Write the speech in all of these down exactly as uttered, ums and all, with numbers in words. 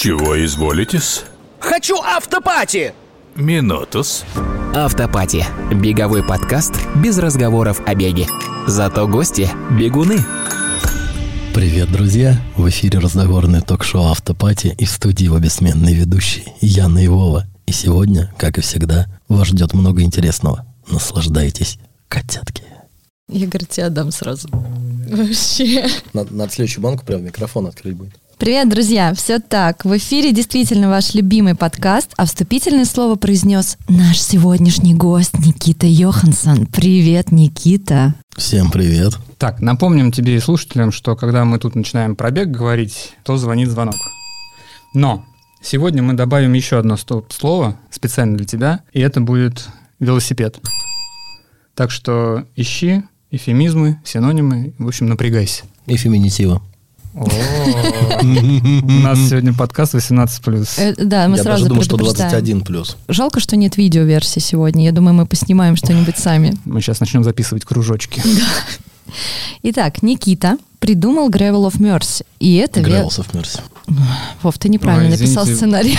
Чего изволитесь? Хочу автопати! Минутус. Автопати. Беговой подкаст без разговоров о беге. Зато гости – бегуны. Привет, друзья! В эфире разговорное ток-шоу «Автопати» и в студии его бессменный ведущий Яна Ивова. И сегодня, как и всегда, вас ждет много интересного. Наслаждайтесь, котятки. Игорь, тебя дам сразу. Вообще. Надо, надо следующую банку прям микрофон открыть будет. Привет, друзья! Все так. В эфире действительно ваш любимый подкаст, а вступительное слово произнес наш сегодняшний гость Никита Йохансон. Привет, Никита! Всем привет! Так, напомним тебе и слушателям, что когда мы тут начинаем про бег говорить, то звонит звонок. Но сегодня мы добавим еще одно стоп-слово специально для тебя, и это будет велосипед. Так что ищи эвфемизмы, синонимы, в общем, напрягайся. И феминитива. У нас сегодня подкаст восемнадцать плюс. Да, мы сразу предупреждаем. Я даже думал, что двадцать один плюс. Жалко, что нет видеоверсии сегодня. Я думаю, мы поснимаем что-нибудь сами. Мы сейчас начнем записывать кружочки. Итак, Никита придумал Gravels of Mercy. И это... Gravels of Mercy. Вов, ты неправильно написал сценарий.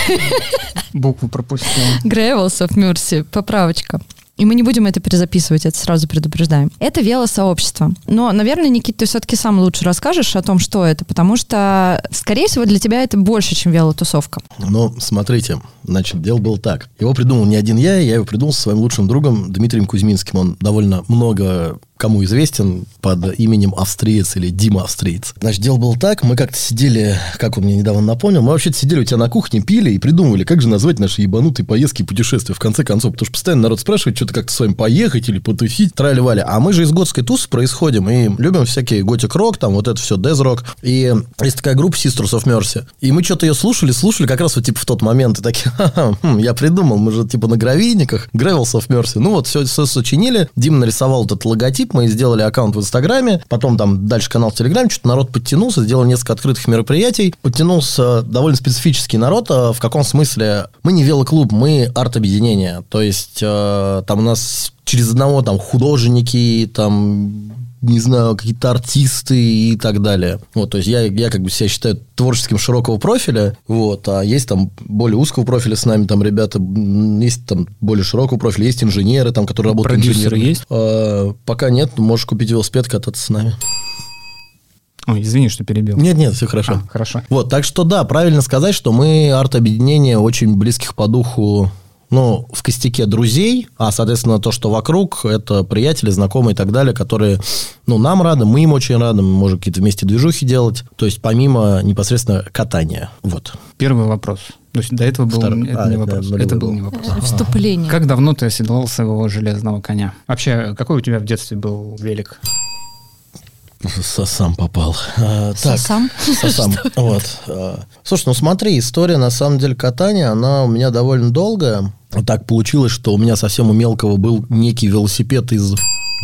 Букву пропустил. Gravels of Mercy. Поправочка. И мы не будем это перезаписывать, это сразу предупреждаем. Это велосообщество. Но, наверное, Никита, ты все-таки сам лучше расскажешь о том, что это, потому что, скорее всего, для тебя это больше, чем велотусовка. Ну, смотрите, значит, дело было так. Его придумал не один я, я его придумал со своим лучшим другом Дмитрием Кузьминским. Он довольно много кому известен под именем Австриец или Дима Австриец. Значит, дело было так, мы как-то сидели, как он мне недавно напомнил, мы вообще-то сидели у тебя на кухне, пили и придумывали, как же назвать наши ебанутые поездки и путешествия, в конце концов, потому что постоянно народ спрашивает, что-то как-то с вами поехать или потусить, трали-вали. А мы же из готской тусы происходим и любим всякие готик-рок, там вот это все, дез-рок. И есть такая группа Sisters of Mercy. И мы что-то ее слушали, слушали как раз вот типа в тот момент, и такие, ха-ха, хм, я придумал, мы же типа на гравийниках, Gravels of Mercy. Ну вот, все, все сочинили, Дима нарисовал этот логотип, мы сделали аккаунт в Инстаграме, потом там дальше канал в Телеграме, что-то народ подтянулся, сделал несколько открытых мероприятий, подтянулся довольно специфический народ, в каком смысле мы не велоклуб, мы арт-объединение, то есть э, там у нас через одного там художники, там не знаю, какие-то артисты и так далее. Вот, то есть я, я как бы себя считаю творческим широкого профиля, вот, а есть там более узкого профиля с нами, там ребята, есть там более широкого профиля, есть инженеры, там, которые работают инженерами. Продюсеры есть? А, пока нет, можешь купить велосипед, кататься с нами. Ой, извини, что перебил. Нет-нет, все хорошо. А, хорошо. Вот, так что да, правильно сказать, что мы арт-объединение очень близких по духу. Ну, в костяке друзей, а, соответственно, то, что вокруг, это приятели, знакомые и так далее, которые, ну, нам рады, мы им очень рады, мы можем какие-то вместе движухи делать, то есть помимо непосредственно катания, вот. Первый вопрос. То есть до этого был Второй, это а, не вопрос. Да, это был не вопрос. Вступление. Как давно ты оседлал своего железного коня? Вообще, какой у тебя в детстве был велик? Сосам попал. А, Сосам? Так, сосам. Вот. Слушай, ну смотри, история, на самом деле, катания, она у меня довольно долгая. Так получилось, что у меня совсем у мелкого был некий велосипед из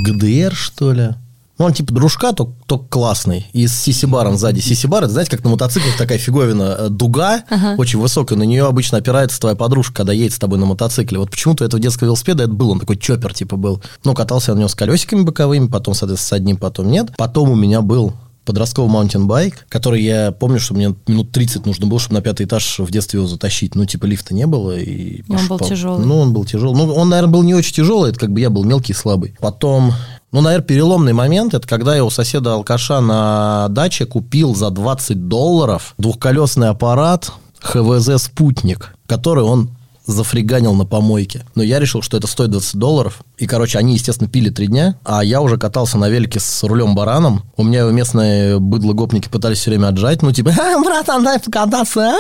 ГДР, что ли. Ну, он типа дружка, только, только классный. И с сиси-баром сзади. Сиси-бар, это, знаете, как на мотоциклах такая фиговина дуга, ага. очень высокая, на нее обычно опирается твоя подружка, когда едет с тобой на мотоцикле. Вот почему-то этого детского велосипеда это был, он такой чоппер типа был. Ну, катался я на нем с колесиками боковыми, потом, соответственно, с одним, потом нет. Потом у меня был подростковый маунтинбайк, который я помню, что мне минут тридцать нужно было, чтобы на пятый этаж в детстве его затащить. Ну, типа лифта не было. И он пошел, был тяжелый. Ну, он был тяжелый. Ну, он, наверное, был не очень тяжелый, это как бы я был мелкий и слабый. Потом... Ну, наверное, переломный момент, это когда я у соседа-алкаша на даче купил за двадцать долларов двухколесный аппарат ХВЗ «Спутник», который он зафриганил на помойке. Но я решил, что это стоит двадцать долларов. И, короче, они, естественно, пили три дня, а я уже катался на велике с рулем-бараном. У меня его местные быдло-гопники пытались все время отжать. Ну, типа, а, братан, дай покататься, а!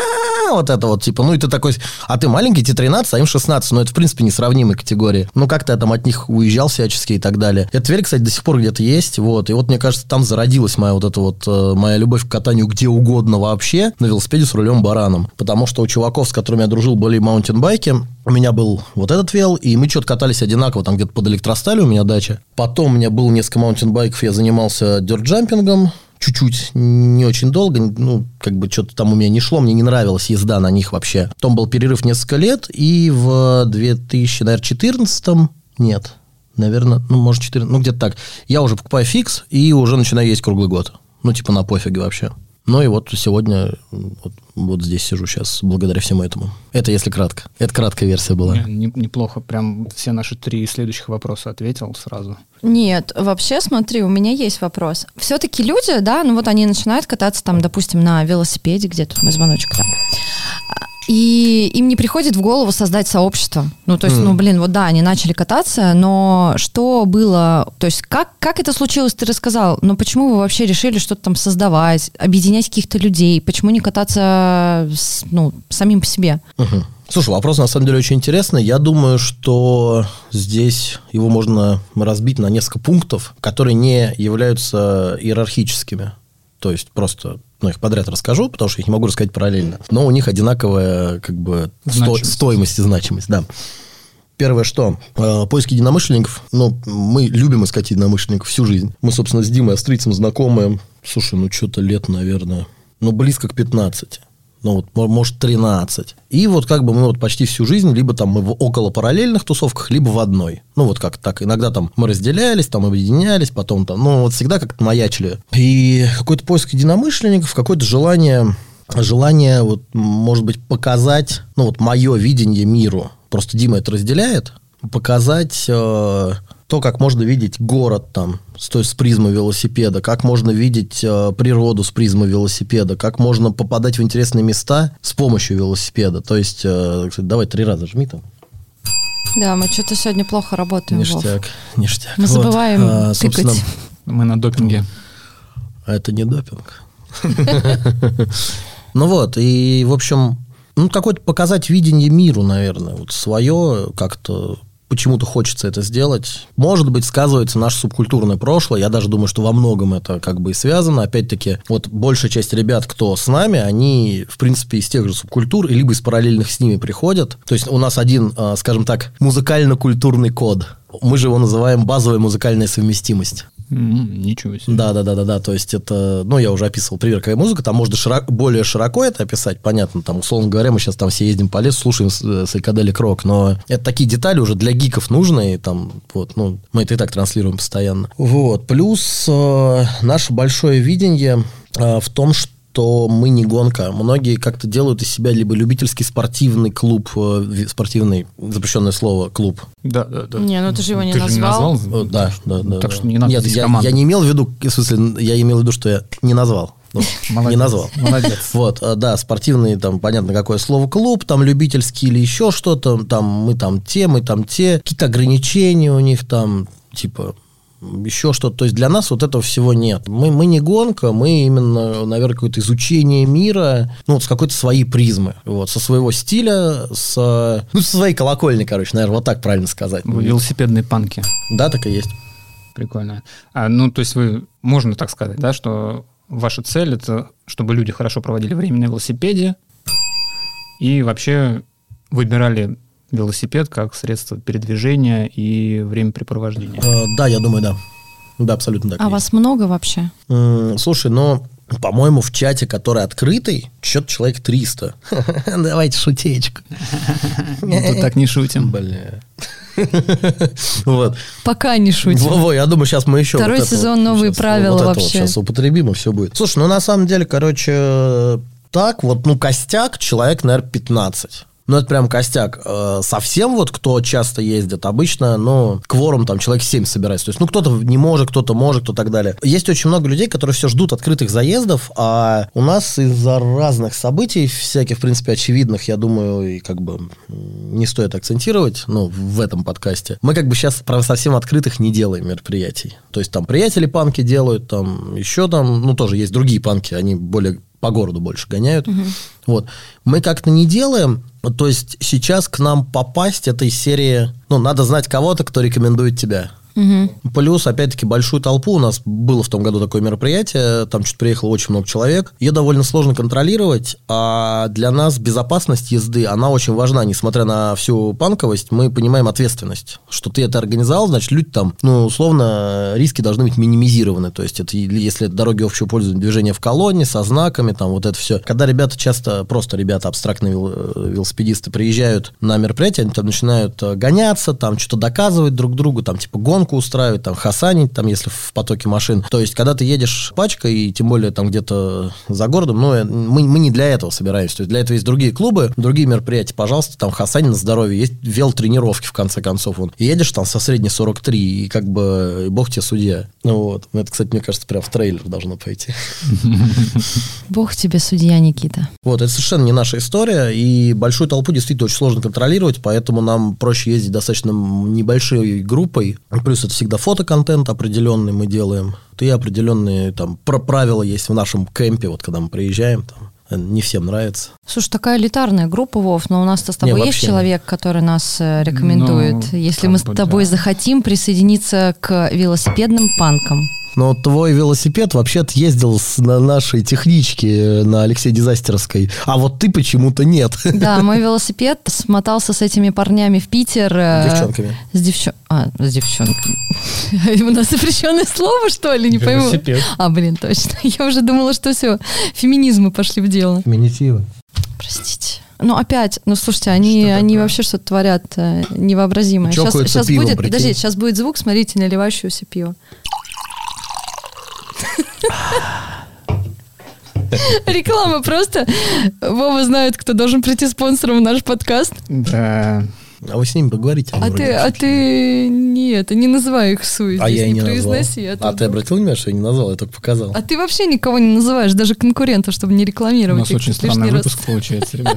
Вот это вот, типа. Ну, и ты такой, а ты маленький, тебе тринадцать, а им шестнадцать. Ну, это, в принципе, несравнимые категории. Ну, как-то я там от них уезжал всячески и так далее. Этот велик, кстати, до сих пор где-то есть. Вот. И вот, мне кажется, там зародилась моя вот эта вот, моя любовь к катанию где угодно вообще на велосипеде с рулем-бараном. Потому что у чуваков, с которыми я дружил, были маунтинбайки. У меня был вот этот вел, и мы что-то катались одинаково, там где-то под Электросталь у меня дача. Потом у меня было несколько маунтинбайков, я занимался дёрт-джампингом, чуть-чуть, не очень долго, ну, как бы что-то там у меня не шло, мне не нравилась езда на них вообще. Потом был перерыв несколько лет, и в две тысячи четырнадцатом, нет, наверное, ну, может, четырнадцатом, ну, где-то так, я уже покупаю фикс и уже начинаю ездить круглый год. Ну, типа на пофиге вообще. Ну и вот сегодня вот, вот здесь сижу сейчас, благодаря всему этому. Это если кратко. Это краткая версия была. Не, неплохо, прям все наши три следующих вопроса ответил сразу. Нет, вообще, смотри, у меня есть вопрос. Все-таки люди, да, ну вот они начинают кататься там, допустим, на велосипеде где-то, мой звоночек там. И им не приходит в голову создать сообщество. Ну, то есть, mm. ну, блин, вот да, они начали кататься, но что было... То есть, как, как это случилось, ты рассказал, но почему вы вообще решили что-то там создавать, объединять каких-то людей? Почему не кататься, с, ну, самим по себе? Uh-huh. Слушай, вопрос, на самом деле, очень интересный. Я думаю, что здесь его можно разбить на несколько пунктов, которые не являются иерархическими. То есть, просто... Ну, их подряд расскажу, потому что их не могу рассказать параллельно. Но у них одинаковая, как бы, сто, стоимость и значимость, да. Первое, что э, поиск единомышленников. Ну, мы любим искать единомышленников всю жизнь. Мы, собственно, с Димой Острицем знакомы. Слушай, ну, что-то лет, наверное, ну, близко к пятнадцати. Ну, вот, может, тринадцать. И вот как бы мы вот почти всю жизнь, либо там мы в около параллельных тусовках, либо в одной. Ну, вот как так. Иногда там мы разделялись, там объединялись, потом там, ну, вот всегда как-то маячили. И какой-то поиск единомышленников, какое-то желание, желание вот, может быть, показать, ну, вот мое видение миру. Просто Дима это разделяет. Показать... Э- то, как можно видеть город там, с, той, с призмы велосипеда, как можно видеть э, природу с призмы велосипеда, как можно попадать в интересные места с помощью велосипеда. То есть, э, кстати, давай три раза жми там. Да, мы что-то сегодня плохо работаем, ништяк, Вов. Ништяк. Мы забываем вот, а, собственно, мы на допинге. Это не допинг. Ну вот, и, в общем, ну, какое-то показать видение миру, наверное, вот свое как-то... Почему-то хочется это сделать. Может быть, сказывается наше субкультурное прошлое. Я даже думаю, что во многом это как бы и связано. Опять-таки, вот большая часть ребят, кто с нами, они, в принципе, из тех же субкультур, либо из параллельных с ними приходят. То есть у нас один, скажем так, музыкально-культурный код. Мы же его называем базовая музыкальная совместимость. Mm-hmm, ничего себе. Да, да, да, да, да. То есть это, ну, я уже описывал приверковая музыка, там можно широко, более широко это описать, понятно, там, условно говоря, мы сейчас там все ездим по лесу, слушаем сайкаделик рок, но это такие детали уже для гиков нужные, там, вот, ну, мы это и так транслируем постоянно. Вот, плюс э, наше большое видение э, в том, что то мы не гонка. Многие как-то делают из себя либо любительский спортивный клуб, спортивный, запрещенное слово, клуб. Да, да, да. Не, ну ты же его не ты назвал. Же не назвал. Да, да, да. Так да. Что не надо. Нет, я, я не имел в виду, в смысле, я имел в виду, что я не назвал. Ну, молодец, не назвал. Молодец. Вот, да, спортивный, там, понятно, какое слово, клуб, там, любительский или еще что-то, там, мы там те, мы там те, какие-то ограничения у них там, типа... еще что-то. То есть для нас вот этого всего нет. Мы, мы не гонка, мы именно, наверное, какое-то изучение мира, ну, вот с какой-то своей призмы, вот, со своего стиля, с, ну, со своей колокольни, короче, наверное, вот так правильно сказать. Велосипедные панки. Да, так и есть. Прикольно. А, ну, то есть вы, можно так сказать, да, что ваша цель — это чтобы люди хорошо проводили время на велосипеде и вообще выбирали... велосипед как средство передвижения и времяпрепровождения. Э, да, я думаю, да. Да, абсолютно так. А вас много вообще? М-м, слушай, ну, по-моему, в чате, который открытый, что-то человек триста. Давайте шутечку. Мы тут так не шутим. Бля. Вот. Пока не шутим. Во-во, я думаю, сейчас мы еще... Второй вот сезон, вот, новые сейчас, правила вот вообще. Вот сейчас употребимо, все будет. Слушай, ну, на самом деле, короче, так вот, ну, костяк человек, наверное, пятнадцать. Ну, это прям костяк. Совсем вот, кто часто ездит, обычно, ну, кворум там человек семь собирается. То есть, ну, кто-то не может, кто-то может, кто так далее. Есть очень много людей, которые все ждут открытых заездов, а у нас из-за разных событий, всяких, в принципе, очевидных, я думаю, и как бы не стоит акцентировать, ну, в этом подкасте, мы как бы сейчас прям совсем открытых не делаем мероприятий. То есть, там, приятели панки делают, там, еще там, ну, тоже есть другие панки, они более... по городу больше гоняют. Угу. Вот. Мы как-то не делаем. То есть сейчас к нам попасть этой серии... Ну, надо знать кого-то, кто рекомендует тебя. Угу. Плюс, опять-таки, большую толпу. У нас было в том году такое мероприятие. Там что-то приехало очень много человек. Ее довольно сложно контролировать. А для нас безопасность езды, она очень важна. Несмотря на всю панковость, мы понимаем ответственность. Что ты это организовал, значит, люди там, ну, условно, риски должны быть минимизированы. То есть, это, если это дороги общего пользования, движение в колонне, со знаками, там, вот это все. Когда ребята часто, просто ребята, абстрактные велосипедисты, приезжают на мероприятие, они там начинают гоняться, там, что-то доказывать друг другу, там, типа, гонку гонку устраивать, там, хасанить, там, если в потоке машин. То есть, когда ты едешь пачкой, и тем более там где-то за городом, но мы, мы не для этого собираемся. То есть, для этого есть другие клубы, другие мероприятия. Пожалуйста, там, хасанить на здоровье. Есть велотренировки, в конце концов. Вон. И едешь там со средней сорок три, и как бы и бог тебе судья. Ну, вот. Это, кстати, мне кажется, прям в трейлер должно пойти. Бог тебе судья, Никита. Вот, это совершенно не наша история, и большую толпу действительно очень сложно контролировать, поэтому нам проще ездить достаточно небольшой группой. Плюс это всегда фотоконтент определенный мы делаем. И определенные там правила есть в нашем кемпе, вот когда мы приезжаем там. Не всем нравится. Слушай, такая элитарная группа, Вов, но у нас-то с тобой не, есть человек, не. который нас рекомендует. Ну, если мы с тобой да. захотим присоединиться к велосипедным панкам. Но твой велосипед вообще-то ездил с, на нашей техничке, на Алексея Дизастерской. А вот ты почему-то нет. Да, мой велосипед смотался с этими парнями в Питер. С девчонками. С девчон... А, с девчонками. У нас запрещенное слово, что ли? Не пойму. Велосипед. А, блин, точно. Я уже думала, что все, феминизмы пошли в дело. Феминитивы. Простите. Ну, опять, ну, слушайте, они, что они вообще что-то творят невообразимое. Сейчас, сейчас пивом, будет, подожди, сейчас будет звук, смотрите, наливающегося пива. Реклама просто. Вова знает, кто должен прийти спонсором в наш подкаст. Да. А вы с ними поговорите. А ты, а ты... Нет, не называй их суетью. А я не произноси. А ты обратил внимание, что я не назвал, я только показал. А ты вообще никого не называешь, даже конкурентов, чтобы не рекламировать. У нас очень странный выпуск получается, ребят.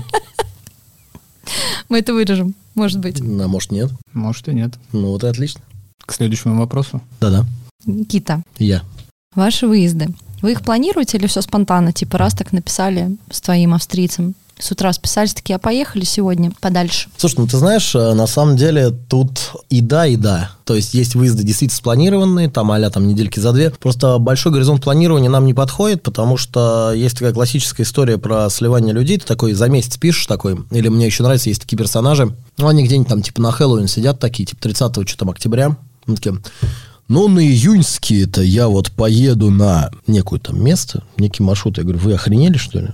Мы это вырежем, может быть. А может нет. Может и нет. Ну вот и отлично. К следующему вопросу. Да-да. Никита. Я. Ваши выезды. Вы их планируете или все спонтанно? Типа раз так написали с твоим австрийцем. С утра списались такие, а поехали сегодня подальше. Слушай, ну ты знаешь, на самом деле тут и да, и да. То есть есть выезды действительно спланированные, там а-ля там недельки за две. Просто большой горизонт планирования нам не подходит, потому что есть такая классическая история про сливание людей. Ты такой за месяц пишешь такой. Или мне еще нравится, есть такие персонажи. Ну они где-нибудь там типа на Хэллоуин сидят такие, типа тридцатого что там октября. Мы такие... Ну, на июньские-то я вот поеду на некое там место, некий маршрут. Я говорю, вы охренели, что ли?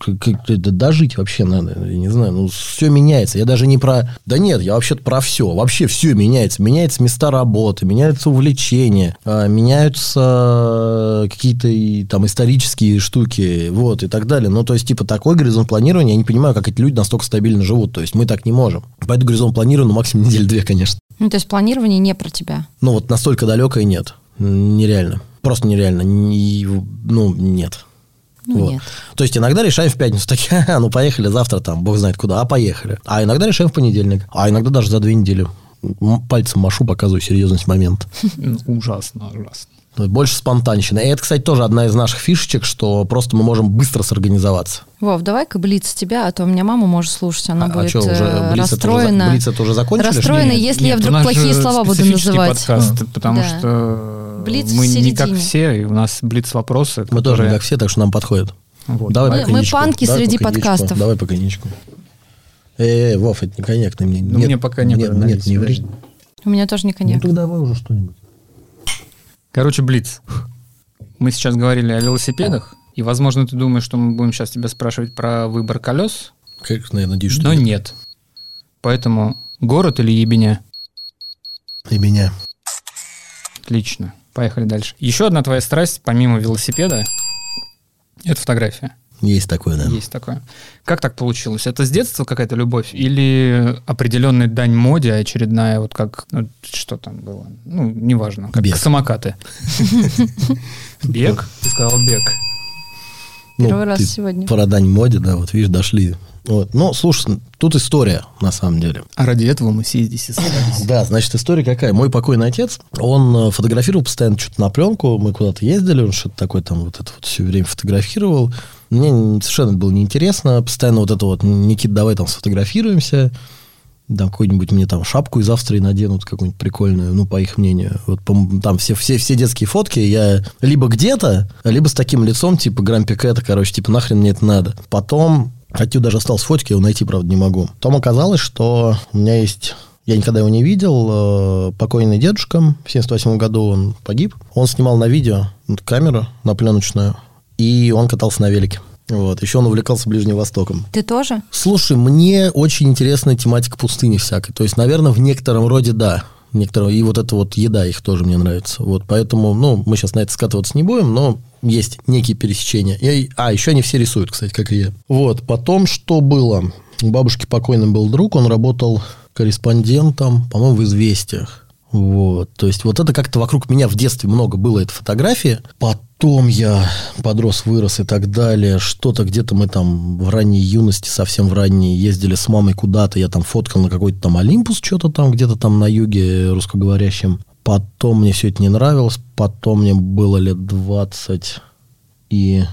Как-то дожить вообще надо, я не знаю, ну, все меняется. Я даже не про... Да нет, я вообще-то про все. Вообще все меняется. Меняются места работы, меняются увлечения, меняются какие-то там исторические штуки, вот, и так далее. Ну, то есть, типа, такой горизонт планирования, я не понимаю, как эти люди настолько стабильно живут. То есть, мы так не можем. Поэтому горизонт планирования, ну, максимум недель-две, конечно. Ну, то есть, планирование не про тебя? Ну, вот настолько далеко и нет. Нереально. Просто нереально. Не... Ну, нет. Ну, вот. Нет. То есть иногда решаем в пятницу, такие, ну поехали завтра там, бог знает куда, а поехали. А иногда решаем в понедельник, а иногда даже за две недели. Пальцем машу, показываю серьезность момента. Ужасно, ужасно. Больше спонтанщина. И это, кстати, тоже одна из наших фишечек, что просто мы можем быстро сорганизоваться. Вов, давай-ка блиц тебя, а то у меня мама может слушать, она а, будет а что, уже блиц расстроена. Блиц это уже закончилось? Расстроена, нет, если нет, я вдруг плохие слова буду называть. Подкаст, а. Потому да. что блиц мы не как все, и у нас блиц-вопросы. Мы которые... тоже не как все, так что нам подходят. Вот. Давай мы, по мы панки давай среди по подкастов. Давай по коньячку. Эй, Вов, это не коньяк. Мне, ну, нет, мне пока не нет, нет, не ври. У меня тоже не коньяк. Ну, давай уже что-нибудь. Короче, блиц. Мы сейчас говорили о велосипедах, и, возможно, ты думаешь, что мы будем сейчас тебя спрашивать про выбор колес. Как, я надеюсь, что но нет. нет. Поэтому город или ебеня? Ебеня. Отлично. Поехали дальше. Еще одна твоя страсть, помимо велосипеда, это фотография. Есть такое, да. Есть такое. Как так получилось? Это с детства какая-то любовь или определенная дань моде очередная, вот как, ну, что там было? Ну, неважно. Как бег. Самокаты. Бег? Ты сказал бег. Первый раз сегодня. Про дань моде, да, вот видишь, дошли. Ну, слушай, тут история, на самом деле. А ради этого мы все здесь и собрались. Да, значит, история какая. Мой покойный отец, он фотографировал постоянно что-то на пленку, мы куда-то ездили, он что-то такое там вот это вот все время фотографировал. Мне совершенно было неинтересно. Постоянно вот это вот, Никит, давай там сфотографируемся. Там какую-нибудь мне там шапку из Австрии наденут, какую-нибудь прикольную, ну, по их мнению. Вот там все, все, все детские фотки я либо где-то, либо с таким лицом, типа грампикета, короче, типа нахрен мне это надо. Потом, хотя даже остался фотки, я его найти, правда, не могу. Потом оказалось, что у меня есть... Я никогда его не видел. Покойный дедушка, в семьдесят восьмом году он погиб. Он снимал на видео камеру, на пленочную. И он катался на велике. Вот. Еще он увлекался Ближним Востоком. Ты тоже? Слушай, мне очень интересная тематика пустыни всякой. То есть, наверное, в некотором роде да. некоторого. И вот эта вот еда их тоже мне нравится. Вот, поэтому, ну, мы сейчас на это скатываться не будем, но есть некие пересечения. И, а, еще они все рисуют, кстати, как и я. Вот, потом что было? У бабушки покойный был друг, он работал корреспондентом, по-моему, в «Известиях». Вот, то есть вот это как-то вокруг меня в детстве много было, это фотографии. Потом я подрос, вырос и так далее. Что-то где-то мы там в ранней юности, совсем в ранней, ездили с мамой куда-то. Я там фоткал на какой-то там Олимпус, что-то там, где-то там на юге русскоговорящем. Потом мне все это не нравилось. Потом мне было лет двадцать, и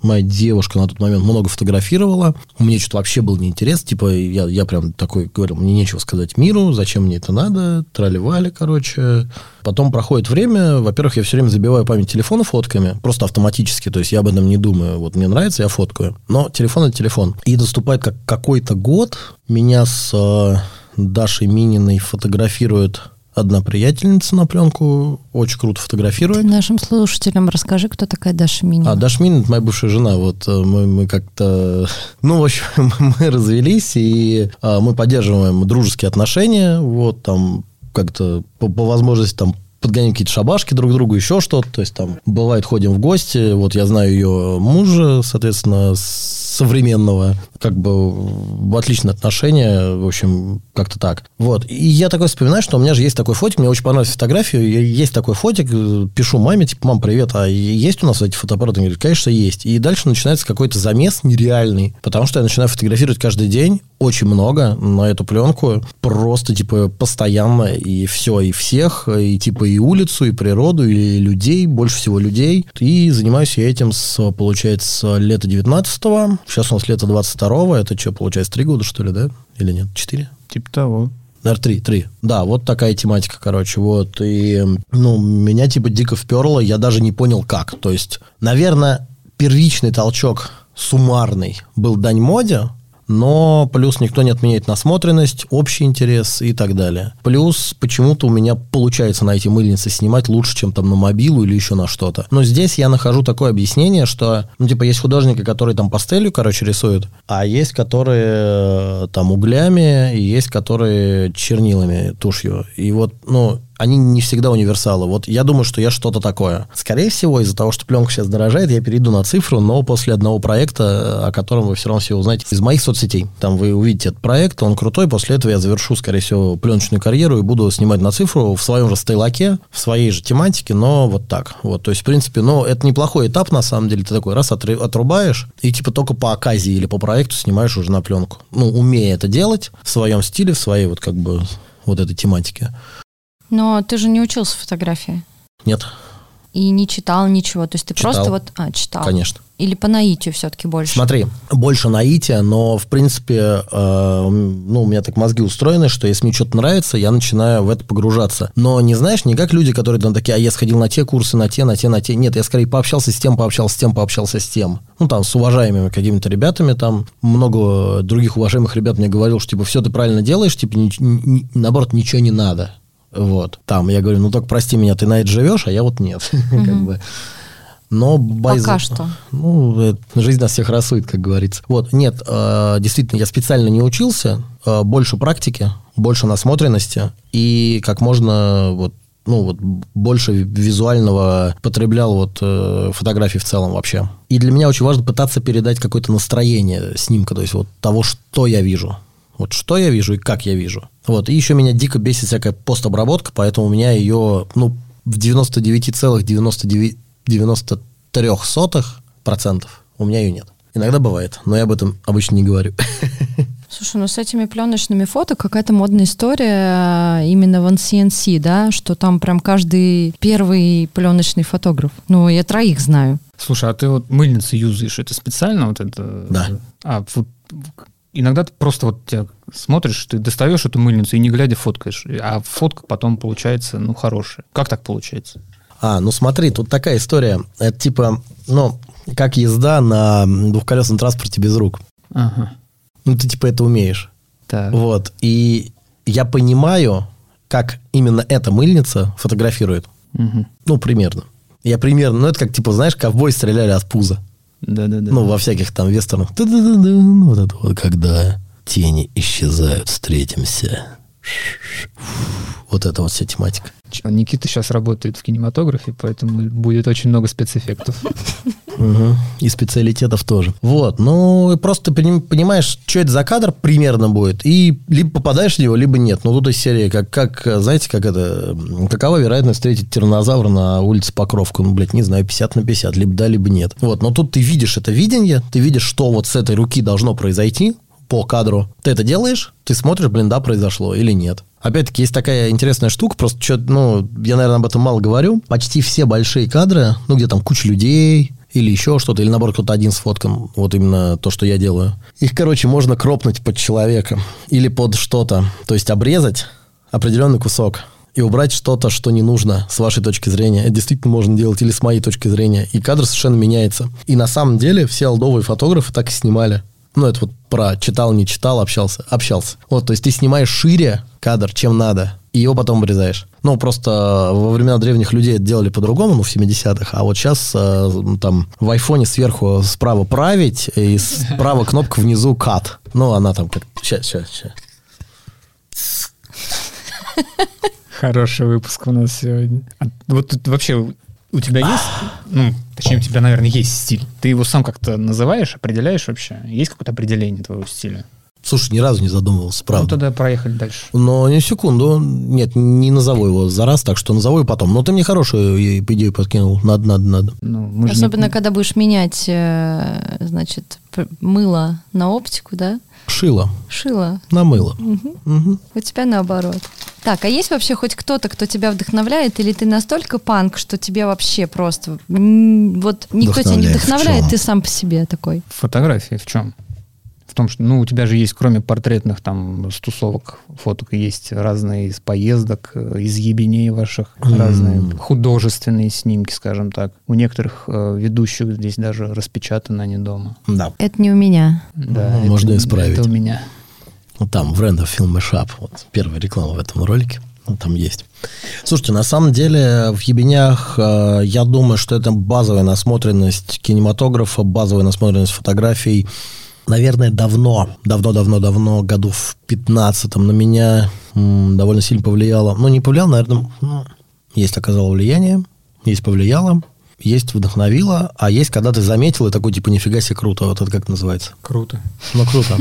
моя девушка на тот момент много фотографировала. Мне что-то вообще было неинтересно. Типа, я, я прям такой говорил, мне нечего сказать миру, зачем мне это надо, трали-вали, короче. Потом проходит время. Во-первых, я все время забиваю память телефона фотками. Просто автоматически. То есть я об этом не думаю. Вот мне нравится, я фоткаю. Но телефон – это телефон. И наступает как какой-то год. Меня с э, Дашей Мининой фотографирует одна приятельница на пленку, очень круто фотографирует. Ты нашим слушателям расскажи, кто такая Даша Минина. А, Даша Минина – это моя бывшая жена. Вот мы, мы как-то... Ну, в общем, мы развелись, и а, мы поддерживаем дружеские отношения. Вот там как-то по, по возможности там подгоняем какие-то шабашки друг к другу, еще что-то. То есть там бывает ходим в гости. Вот я знаю ее мужа, соответственно, современного. Как бы отличные отношения. В общем, как-то так. Вот. И я такой вспоминаю, что у меня же есть такой фотик. Мне очень понравилась фотография. Есть такой фотик. Пишу маме, типа, мам, привет. А есть у нас эти фотоаппараты? Она говорит, конечно, есть. И дальше начинается какой-то замес нереальный. Потому что я начинаю фотографировать каждый день. Очень много на эту пленку. Просто, типа, постоянно. И все, и всех. И, типа, и улицу, и природу, и людей. Больше всего людей. И занимаюсь я этим с, получается, лета девятнадцатого. Сейчас у нас лето двадцать второго. Это что, получается, три года, что ли, да? Или нет? Четыре? Типа того. Наверное, три, три. Да, вот такая тематика, короче. Вот. И, ну, меня, типа, дико вперло. Я даже не понял, как. То есть, наверное, первичный толчок суммарный был дань моде. Но плюс никто не отменяет насмотренность, общий интерес и так далее. Плюс почему-то у меня получается на эти мыльницы снимать лучше, чем там на мобилу или еще на что-то. Но здесь я нахожу такое объяснение, что, ну, типа, есть художники, которые там пастелью, короче, рисуют, а есть, которые там углями, и есть, которые чернилами, тушью. И вот, ну... они не всегда универсалы. Вот я думаю, что я что-то такое. Скорее всего, из-за того, что пленка сейчас дорожает, я перейду на цифру, но после одного проекта, о котором вы все равно все узнаете из моих соцсетей. Там вы увидите этот проект, он крутой, после этого я завершу, скорее всего, пленочную карьеру и буду снимать на цифру в своем же стейлаке, в своей же тематике, но вот так. Вот, то есть, в принципе, ну, это неплохой этап, на самом деле. Ты такой раз отрубаешь и типа только по оказии или по проекту снимаешь уже на пленку. Ну, умея это делать в своем стиле, в своей вот как бы вот этой тематике. Но ты же не учился фотографии? Нет. И не читал ничего? То есть ты читал. Просто вот... А, читал. Конечно. Или по наитию все-таки больше? Смотри, больше наития, но, в принципе, э, ну, у меня так мозги устроены, что если мне что-то нравится, я начинаю в это погружаться. Но не знаешь, не как люди, которые там такие, а я сходил на те курсы, на те, на те, на те. Нет, я скорее пообщался с тем, пообщался с тем, пообщался с тем. Ну, там, с уважаемыми какими-то ребятами, там, много других уважаемых ребят мне говорил, что, типа, все ты правильно делаешь, типа, ни, ни, наоборот, ничего не надо. Вот. Там я говорю, ну только прости меня, ты на это живешь, а я вот нет. Mm-hmm. Как бы. Но байз... Пока что. Ну, жизнь нас всех рисует, как говорится. Вот, нет, э, действительно, я специально не учился. Э, больше практики, больше насмотренности и как можно вот, ну, вот, больше визуального потреблял вот, э, фотографии в целом вообще. И для меня очень важно пытаться передать какое-то настроение снимка, то есть вот того, что я вижу. Вот что я вижу и как я вижу. Вот. И еще меня дико бесит всякая постобработка, поэтому у меня ее, ну, в девяносто девять целых девяносто три сотых процента у меня ее нет. Иногда бывает, но я об этом обычно не говорю. Слушай, ну с этими пленочными фото какая-то модная история именно в эн си эн си, да, что там прям каждый первый пленочный фотограф. Ну, я троих знаю. Слушай, а ты вот мыльницы юзаешь, это специально вот это? Да. А, вот... Иногда ты просто вот тебя смотришь, ты достаешь эту мыльницу и не глядя фоткаешь, а фотка потом получается, ну, хорошая. Как так получается? А, ну смотри, тут такая история. Это типа, ну, как езда на двухколесном транспорте без рук. Ага. Ну, ты типа это умеешь. Так. Вот. И я понимаю, как именно эта мыльница фотографирует. Угу. Ну, примерно. Я примерно, ну, это как, типа, знаешь, ковбои стреляли от пуза. Да-да-да. Ну, во всяких там вестернах. Вот это вот, когда тени исчезают, встретимся. Вот это вот вся тематика. Никита сейчас работает в кинематографе, поэтому будет очень много спецэффектов. Угу. И специалитетов тоже. Вот, ну, просто понимаешь, что это за кадр примерно будет, и либо попадаешь в него, либо нет. Ну, тут из серии, как, как знаете, как это, какова вероятность встретить тираннозавра на улице Покровка? Ну, блядь, не знаю, пятьдесят на пятьдесят, либо да, либо нет. Вот, но тут ты видишь это видение, ты видишь, что вот с этой руки должно произойти по кадру. Ты это делаешь, ты смотришь, блин, да, произошло или нет. Опять-таки, есть такая интересная штука, просто что, ну, я, наверное, об этом мало говорю. Почти все большие кадры, ну, где там куча людей или еще что-то, или, наоборот, кто-то один сфоткан, вот именно то, что я делаю. Их, короче, можно кропнуть под человека или под что-то, то есть обрезать определенный кусок и убрать что-то, что не нужно с вашей точки зрения. Это действительно можно делать или с моей точки зрения. И кадр совершенно меняется. И на самом деле все олдовые фотографы так и снимали. Ну, это вот про читал, не читал, общался, общался. Вот, то есть ты снимаешь шире кадр, чем надо, и его потом обрезаешь. Ну, просто во времена древних людей это делали по-другому, ну, в семидесятых, а вот сейчас э, там в айфоне сверху справа править, и справа кнопка внизу кат. Ну, она там как... Сейчас, сейчас, сейчас. Хороший выпуск у нас сегодня. А вот тут вообще... У тебя есть, ну, точнее, у тебя, наверное, есть стиль. Ты его сам как-то называешь, определяешь вообще? Есть какое-то определение твоего стиля? Слушай, ни разу не задумывался, правда. Ну, тогда проехали дальше. Но не секунду. Нет, не назову его за раз, так что назову его потом. Но ты мне хорошую идею подкинул. Надо, надо, надо. Ну, особенно, не... когда будешь менять, значит, мыло на оптику, да? Шило. Шило. На мыло. Угу. Угу. У тебя наоборот. Так, а есть вообще хоть кто-то, кто тебя вдохновляет, или ты настолько панк, что тебе вообще просто вот никто тебя не вдохновляет, ты сам по себе такой? Фотографии в чем? В том, что, ну, у тебя же есть, кроме портретных там стусовок, фоток, есть разные из поездок, из ебеней ваших, mm. разные художественные снимки, скажем так. У некоторых э, ведущих здесь даже распечатано они дома. Да. Это не у меня. Да, ну, можно исправить. Это у меня. Вот там, в Random Film Mashup, вот первая реклама в этом ролике, ну, там есть. Слушайте, на самом деле в ебенях э, я думаю, что это базовая насмотренность кинематографа, базовая насмотренность фотографий. Наверное, давно, давно-давно-давно, году в пятнадцатом на меня м, довольно сильно повлияло. Ну, не повлияло, наверное, ну, есть оказало влияние, есть повлияло, есть вдохновило, а есть, когда ты заметил и такой, типа, нифига себе круто, вот это как это называется? Круто. Ну, круто.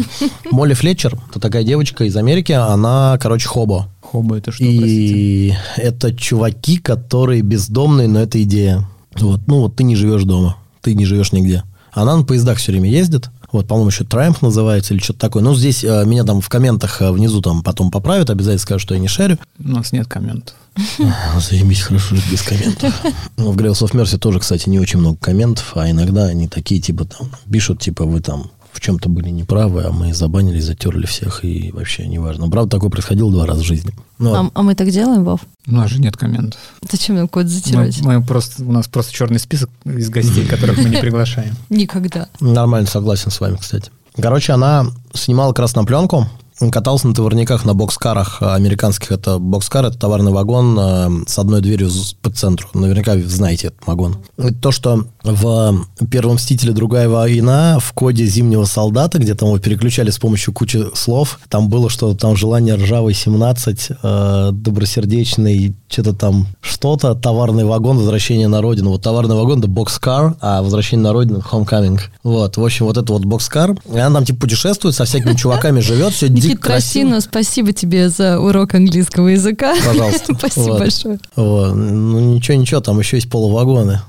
Молли Флетчер, это такая девочка из Америки, она, короче, хобо. Хобо это что, простите? И это чуваки, которые бездомные, но это идея. Вот, ну, вот ты не живешь дома, ты не живешь нигде. Она на поездах все время ездит. Вот, по-моему, еще Triumph называется или что-то такое. Ну, здесь э, меня там в комментах э, внизу там потом поправят, обязательно скажут, что я не шарю. У нас нет комментов. А, заебись, хорошо, без комментов. Ну, в Gravels of Mercy тоже, кстати, не очень много комментов, а иногда они такие, типа, там, пишут, типа, вы там в чем-то были неправы, а мы забанили, затерли всех, и вообще неважно. Правда, такое происходило два раза в жизни. Ну, а, а мы так делаем, Вов? У нас же нет комментов. Зачем нам кого-то затирать? Мы, мы просто, у нас просто черный список из гостей, которых мы не приглашаем. Никогда. Нормально, согласен с вами, кстати. Короче, она снимала краснопленку, каталась на товарниках, на бокскарах американских. Это бокскар, это товарный вагон с одной дверью по центру. Наверняка знаете этот вагон. Это то, что в «Первом мстителе. Другая война» в коде «Зимнего солдата», где там его переключали с помощью кучи слов, там было что-то там «Желание ржавой семнадцать», «Добросердечный», что-то там что-то, «Товарный вагон», «Возвращение на родину». Вот «Товарный вагон» — это бокскар, а «Возвращение на родину» — «Homecoming». Вот, в общем, вот это вот бокскар. И она там типа путешествует, со всякими чуваками живет, все дико. Никита Красина, спасибо тебе за урок английского языка. Пожалуйста. Спасибо вот. Большое. Вот. Ну, ничего-ничего, там еще есть полувагоны.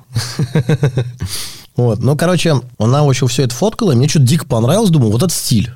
Вот. Ну, короче, она вообще все это фоткала, и мне что-то дико понравилось, думаю, вот это стиль,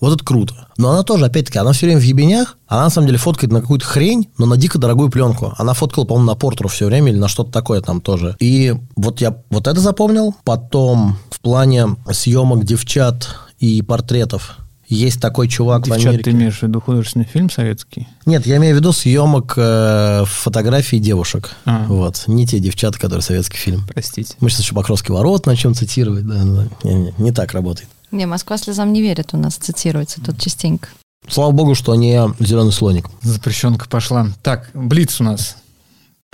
вот это круто. Но она тоже, опять-таки, она все время в ебенях, она на самом деле фоткает на какую-то хрень, но на дико дорогую пленку. Она фоткала, по-моему, на портру все время или на что-то такое там тоже. И вот я вот это запомнил. Потом в плане съемок девчат и портретов. Есть такой чувак девчат, в Америке. Ты имеешь в виду художественный фильм советский? Нет, я имею в виду съемок э, фотографий девушек. А. Вот. Не те девчата, которые советский фильм. Простите. Мы сейчас еще «Покровский ворот» начнем цитировать. Да, да. Не, не, не так работает. Не, «Москва слезам не верит» у нас цитируется тут частенько. Слава богу, что не «Зеленый слоник». Запрещенка пошла. Так, блиц у нас.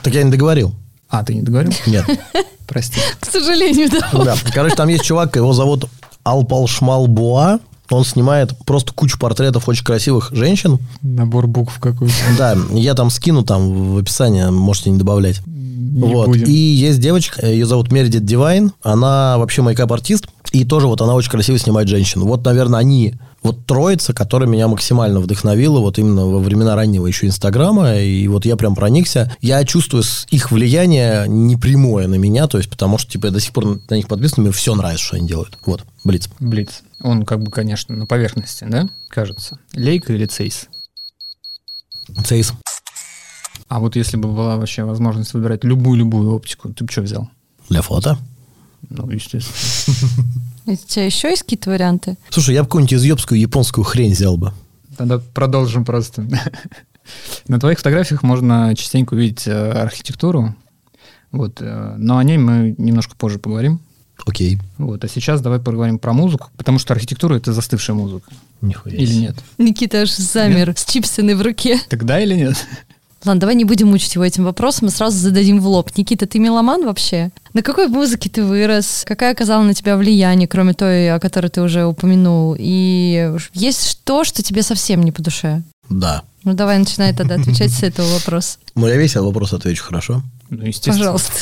Так я не договорил. А, ты не договорил? Нет. Прости. К сожалению, да. Короче, там есть чувак, его зовут Алпалшмалбуа. Он снимает просто кучу портретов очень красивых женщин. Набор букв какой-то. Да, я там скину там в описании, можете не добавлять. Не вот. Будем. И есть девочка, ее зовут Мередит Дивайн, она вообще мейкап-артист, и тоже вот она очень красиво снимает женщин. Вот, наверное, они, вот троица, которая меня максимально вдохновила, вот именно во времена раннего еще Инстаграма, и вот я прям проникся. Я чувствую их влияние непрямое на меня, то есть потому что, типа, я до сих пор на них подписан, мне все нравится, что они делают. Вот, Блиц. Блиц. Он как бы, конечно, на поверхности, да, кажется? Лейка или Цейс? Цейс. А вот если бы была вообще возможность выбирать любую-любую оптику, ты бы что взял? Для фото. Ну, естественно. У тебя еще есть какие-то варианты? Слушай, я бы какую-нибудь изъебскую японскую хрень взял бы. Тогда продолжим просто. На твоих фотографиях можно частенько увидеть архитектуру. Вот. Но о ней мы немножко позже поговорим. Окей. Вот, а сейчас давай поговорим про музыку, потому что архитектура — это застывшая музыка. Нихуя. Или нет? Никита аж замер нет? с чипсиной в руке. Тогда или нет? Ладно, давай не будем мучить его этим вопросом, мы сразу зададим в лоб. Никита, ты меломан вообще? На какой музыке ты вырос? Какая оказала на тебя влияние, кроме той, о которой ты уже упомянул? И есть что, что тебе совсем не по душе? Да. Ну давай начинай тогда отвечать с этого вопроса. Ну я весь этот вопрос отвечу, хорошо? Ну естественно. Пожалуйста.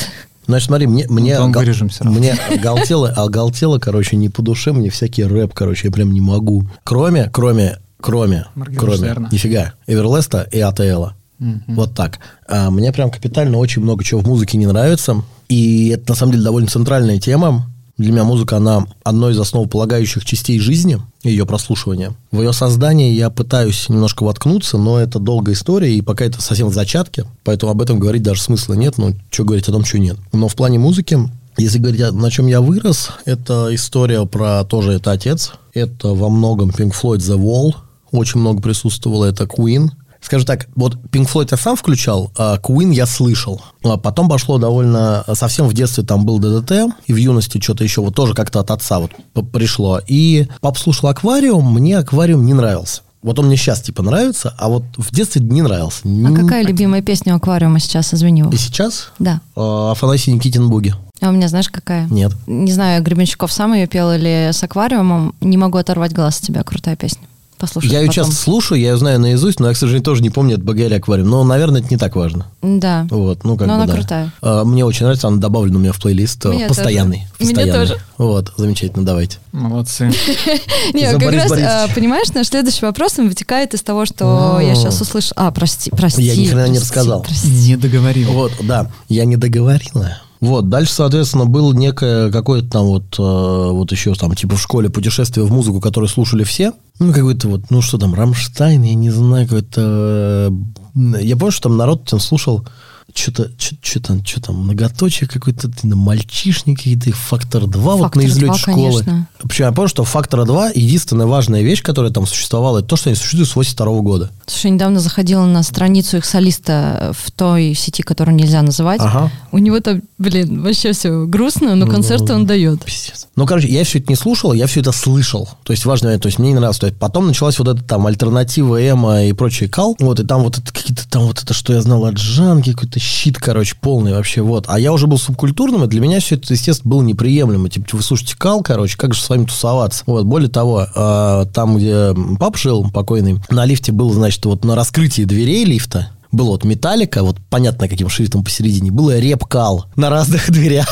Значит, смотри, мне, мне, ну, гал... мне оголтело, оголтело, короче, не по душе, мне всякий рэп, короче, я прям не могу. Кроме, кроме, кроме, кроме, нифига, Эверлеста и АТЛа. Mm-hmm. Вот так. А мне прям капитально очень много чего в музыке не нравится. И это, на самом деле, довольно центральная тема. Для меня музыка, она одной из основополагающих частей жизни, ее прослушивания. В ее создании я пытаюсь немножко воткнуться, но это долгая история, и пока это совсем в зачатке, поэтому об этом говорить даже смысла нет, ну, что говорить о том, что нет. Но в плане музыки, если говорить, на чем я вырос, это история про тоже это отец, это во многом Pink Floyd, The Wall, очень много присутствовало, это Queen. Скажу так, вот Pink Floyd я сам включал, а Queen я слышал. А потом пошло довольно... Совсем в детстве там был ДДТ, и в юности что-то еще вот тоже как-то от отца вот пришло. И пап слушал «Аквариум», мне «Аквариум» не нравился. Вот он мне сейчас типа нравится, а вот в детстве не нравился. А Н- какая один. любимая песня у «Аквариума» сейчас, извини вас? И сейчас? Да. А, Афанасий Никитин «Буги». А у меня знаешь какая? Нет. Не знаю, Гребенщиков сам ее пел или с «Аквариумом». «Не могу оторвать глаз от тебя», крутая песня. Послушать я ее потом. Часто слушаю, я ее знаю наизусть, но я, к сожалению, тоже не помню, это БГЛ «Аквариум». Но, наверное, это не так важно. Да. Вот, ну, как но бы, она да. крутая. А, мне очень нравится, она добавлена у меня в плейлист. Меня постоянный. Тоже. Постоянный. Меня тоже. Вот, замечательно, давайте. Молодцы. Нет, как раз, понимаешь, наш следующий вопрос вытекает из того, что я сейчас услышу... А, прости, прости. Я ни хрена не рассказал. Не договорил. Вот, да, я не договорила. Вот, дальше, соответственно, было некое какое-то там вот, э, вот еще там, типа в школе путешествие в музыку, которую слушали все. Ну, какой-то вот, ну что там, Рамштайн, я не знаю, какой-то... Я помню, что там народ там слушал что-то, что там, что там, многоточие какой-то, мальчишник, какие-то «Фактор два», Фактор вот на излете школы. Конечно. Причем я помню, что «Фактор два» единственная важная вещь, которая там существовала, это то, что они существуют с восемьдесят второго года. Слушай, недавно заходила на страницу их солиста в той сети, которую нельзя называть. Ага. У него там, блин, вообще все грустно, но концерты ну, он дает. Пиздец. Ну, короче, я все это не слушал, я все это слышал. То есть, важно, то есть, мне не нравилось. То есть, потом началась вот эта там альтернатива, эмо и прочий кал. Вот, и там вот это какие-то там вот это, что я знал от Жанки, какой-то щит, короче, полный вообще, вот. А я уже был субкультурным, и для меня все это, естественно, было неприемлемо. Типа, вы слушаете кал, короче, как же с вами тусоваться? Вот, более того, э, там, где пап жил, покойный, на лифте был, значит, вот на раскрытии дверей лифта, было вот «Металлика», вот понятно, каким шрифтом посередине, было «Реп-кал» на разных дверях.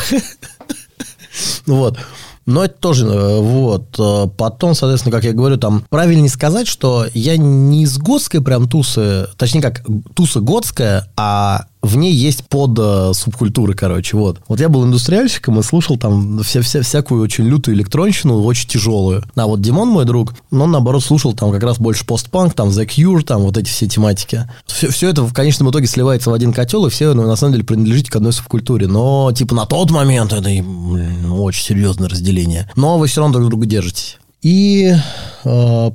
Вот. Но это тоже, вот, потом, соответственно, как я говорю, там, правильнее сказать, что я не из готской прям тусы, точнее, как туса готская, а в ней есть под субкультуры, короче, вот. Вот я был индустриальщиком и слушал там вся, вся, всякую очень лютую электронщину, очень тяжелую. А вот Димон, мой друг, он, наоборот, слушал там как раз больше постпанк, там, The Cure, там, вот эти все тематики. Все, все это в конечном итоге сливается в один котел, и все, ну, на самом деле, принадлежит к одной субкультуре. Но, типа, на тот момент это, блин, очень серьезное разделение. Но вы все равно друг друга держитесь. И э,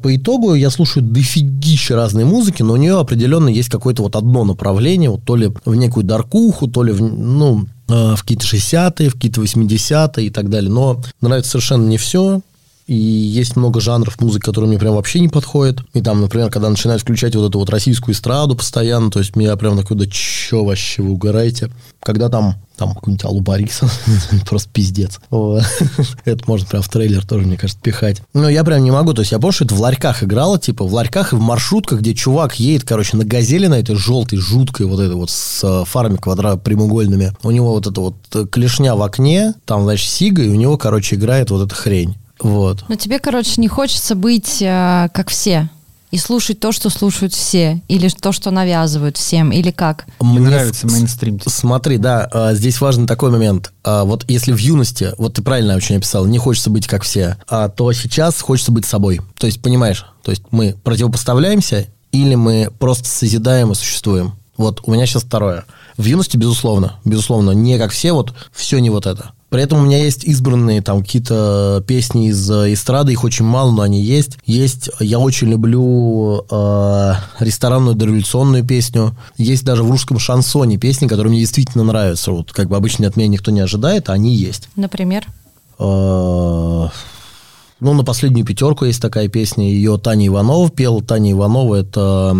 по итогу я слушаю дофигища разной музыки, но у нее определенно есть какое-то вот одно направление, вот то ли в некую даркуху, то ли в, ну, э, в какие-то шестидесятые, в какие-то восьмидесятые и так далее. Но нравится совершенно не все. И есть много жанров музыки, которые мне прям вообще не подходят. И там, например, когда начинают включать вот эту вот российскую эстраду постоянно, то есть меня прям такой, да че вообще вы угораете? Когда там, там какой-нибудь Аллу Борисовну, просто пиздец. Это можно прям в трейлер тоже, мне кажется, пихать. Но я прям не могу, то есть я помню, что это в ларьках играло, типа в ларьках и в маршрутках, где чувак едет, короче, на газели на этой желтой, жуткой, вот этой вот с фарами квадратными прямоугольными. У него вот эта вот клешня в окне, там, значит, сига, и у него, короче, играет вот эта хрень. Вот. Но тебе, короче, не хочется быть э, как все и слушать то, что слушают все, или то, что навязывают всем, или как? Мне, Мне нравится мейнстрим. Смотри, да, э, здесь важен такой момент. Э, вот если в юности, вот ты правильно очень описал, не хочется быть как все, а то сейчас хочется быть собой. То есть, понимаешь, то есть мы противопоставляемся, или мы просто созидаем и существуем. Вот у меня сейчас второе. В юности, безусловно, безусловно, не как все, вот все не вот это. При этом у меня есть избранные там какие-то песни из эстрады, их очень мало, но они есть. Есть, я очень люблю э, ресторанную дореволюционную песню. Есть даже в русском шансоне песни, которые мне действительно нравятся. Вот как бы обычно от меня никто не ожидает, а они есть. Например? Э-э- ну, на последнюю пятерку есть такая песня, ее Таня Иванова пела. Таня Иванова – это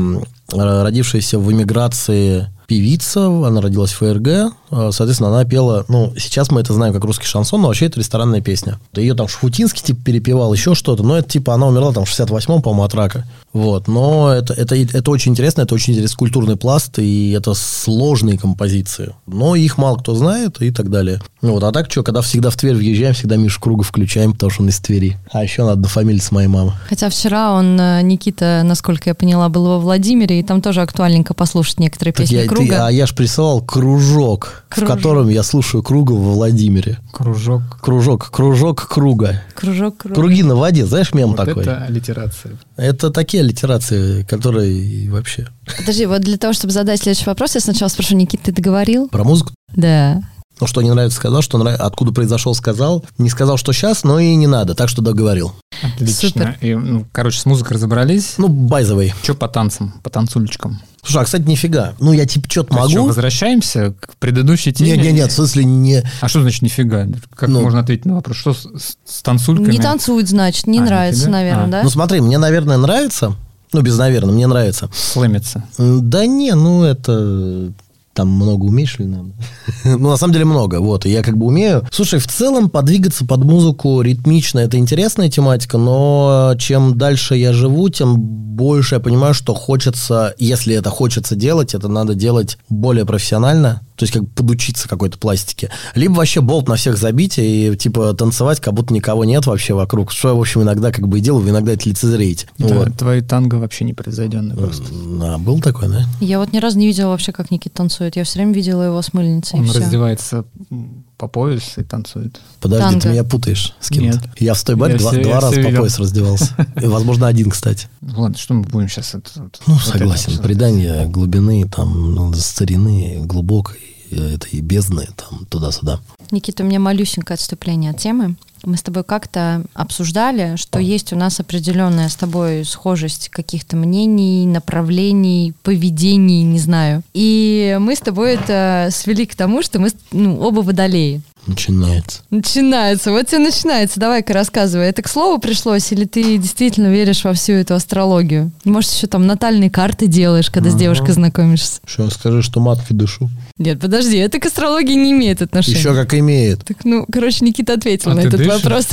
родившаяся в эмиграции певица, она родилась в ФРГ, соответственно, она пела, ну, сейчас мы это знаем как русский шансон, но вообще это ресторанная песня. Ее там Шуфутинский, типа, перепевал, еще что-то, но это, типа, она умерла там в шестьдесят восьмом, по-моему, от рака. Вот, но это, это, это очень интересно, это очень интересный культурный пласт, и это сложные композиции, но их мало кто знает и так далее. Ну, вот, а так, что, когда всегда в Тверь въезжаем, всегда Мишу Круга включаем, потому что он из Твери. А еще надо дофамилиться моей мамы. Хотя вчера он, Никита, насколько я поняла, был во Владимире, и там тоже актуальненько послушать некоторые так песни я, Круга. Ты, а я ж присылал кружок, кружок, в котором я слушаю Круга во Владимире. Кружок. Кружок, кружок Круга. Кружок Круга. Круги на воде, знаешь, мем вот такой? Это аллитерация. Это такие аллитерации, которые вообще... Подожди, вот для того, чтобы задать следующий вопрос, я сначала спрошу, Никита, ты договорил? Про музыку? Да. Ну, что не нравится, сказал, что нрав... откуда произошел, сказал. Не сказал, что сейчас, но и не надо, так что договорил. Отлично. Супер. И, ну, короче, с музыкой разобрались. Ну, базовый. Че по танцам, по танцульчикам? Слушай, а, кстати, нифига. Ну, я типа что-то могу. Что, возвращаемся к предыдущей теме? Нет, нет, нет, в смысле не... А что значит нифига? Как ну, можно ответить на вопрос? Что с, с танцульками? Не танцует, значит, не а, нравится, нифига? наверное, а. да? Ну, смотри, мне, наверное, нравится. Ну, без «наверное», мне нравится. Слэмится. Да не, ну, это... Там много умеешь ли надо? Ну, на самом деле много, вот, и я как бы умею. Слушай, в целом подвигаться под музыку ритмично, это интересная тематика, но чем дальше я живу, тем больше я понимаю, что хочется, если это хочется делать, это надо делать более профессионально, то есть как бы подучиться какой-то пластике. Либо вообще болт на всех забить и, типа, танцевать, как будто никого нет вообще вокруг, что я, в общем, иногда как бы и делаю, иногда это лицезреете. Да, вот. Твои танго вообще непревзойденные просто. А, был такой, да? Я вот ни разу не видела вообще, как Никита танцует. Я все время видела его с мыльницей. Он и раздевается по пояс и танцует. Подожди, танго. Ты меня путаешь с кем-то. Я в той баре два, все, два раза по пояс раздевался. Возможно, один, кстати. Ладно, что мы будем сейчас... Ну, согласен. Предание глубины, там, старины, глубокой, этой бездны, там, туда-сюда. Никита, у меня малюсенькое отступление от темы. Мы с тобой как-то обсуждали, что есть у нас определенная с тобой схожесть каких-то мнений, направлений, поведений, не знаю. И мы с тобой это свели к тому, что мы ну, оба водолеи. Начинается. Начинается. Вот тебе начинается. Давай-ка рассказывай. Это к слову пришлось, или ты действительно веришь во всю эту астрологию? Может, еще там натальные карты делаешь, когда ага. с девушкой знакомишься? Еще скажи, что маткой дышу. Нет, подожди, это к астрологии не имеет отношения. Еще как имеет. Так, ну, короче, Никита ответил а на этот дышишь? вопрос.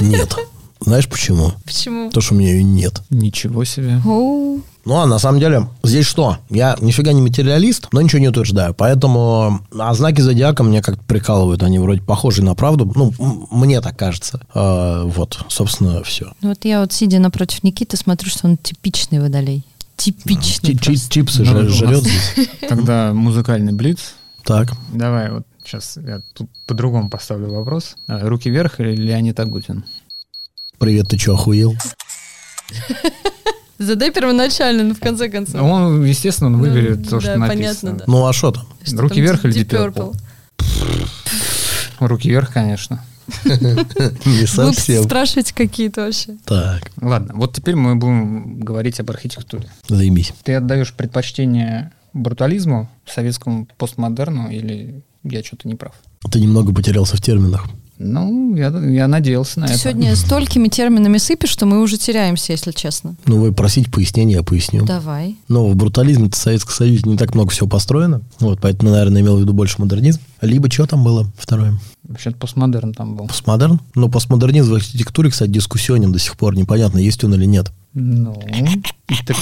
Нет. Знаешь почему? Почему? Потому что у меня ее нет. Ничего себе. Оу. Ну, а на самом деле, здесь что? Я нифига не материалист, но ничего не утверждаю. Поэтому, а знаки зодиака мне как-то прикалывают. Они вроде похожи на правду. Ну, м- мне так кажется. А, вот, собственно, все. Ну, вот я вот, сидя напротив Никиты, смотрю, что он типичный водолей. Типичный ну, Чипсы ну, жрет здесь. Тогда музыкальный блиц. Так. Давай, вот сейчас я тут по-другому поставлю вопрос. Руки вверх или Леонид Агутин? Привет, ты че, охуел? Задай первоначально, ну в конце концов. Он, естественно, он выберет ну, то, да, что написано. Понятно, да. Ну а что там? Руки там вверх или Deep Purple? Руки вверх, конечно. Не совсем. Вы спрашиваете какие-то вообще. Так. Ладно, вот теперь мы будем говорить об архитектуре. Заебись. Ты отдаешь предпочтение брутализму, советскому постмодерну, или я что-то не прав? Ты немного потерялся в терминах. Ну, я, я надеялся на Ты это. Сегодня столькими терминами сыпешь, что мы уже теряемся, если честно. Ну, вы просите пояснения, я поясню. Давай. Но в брутализме-то в Советском Союзе не так много всего построено. Вот, поэтому, наверное, имел в виду больше модернизм. Либо что там было второе? Вообще-то постмодерн там был. Постмодерн? Но постмодернизм в архитектуре, кстати, дискуссионен до сих пор. Непонятно, есть он или нет. Ну, так...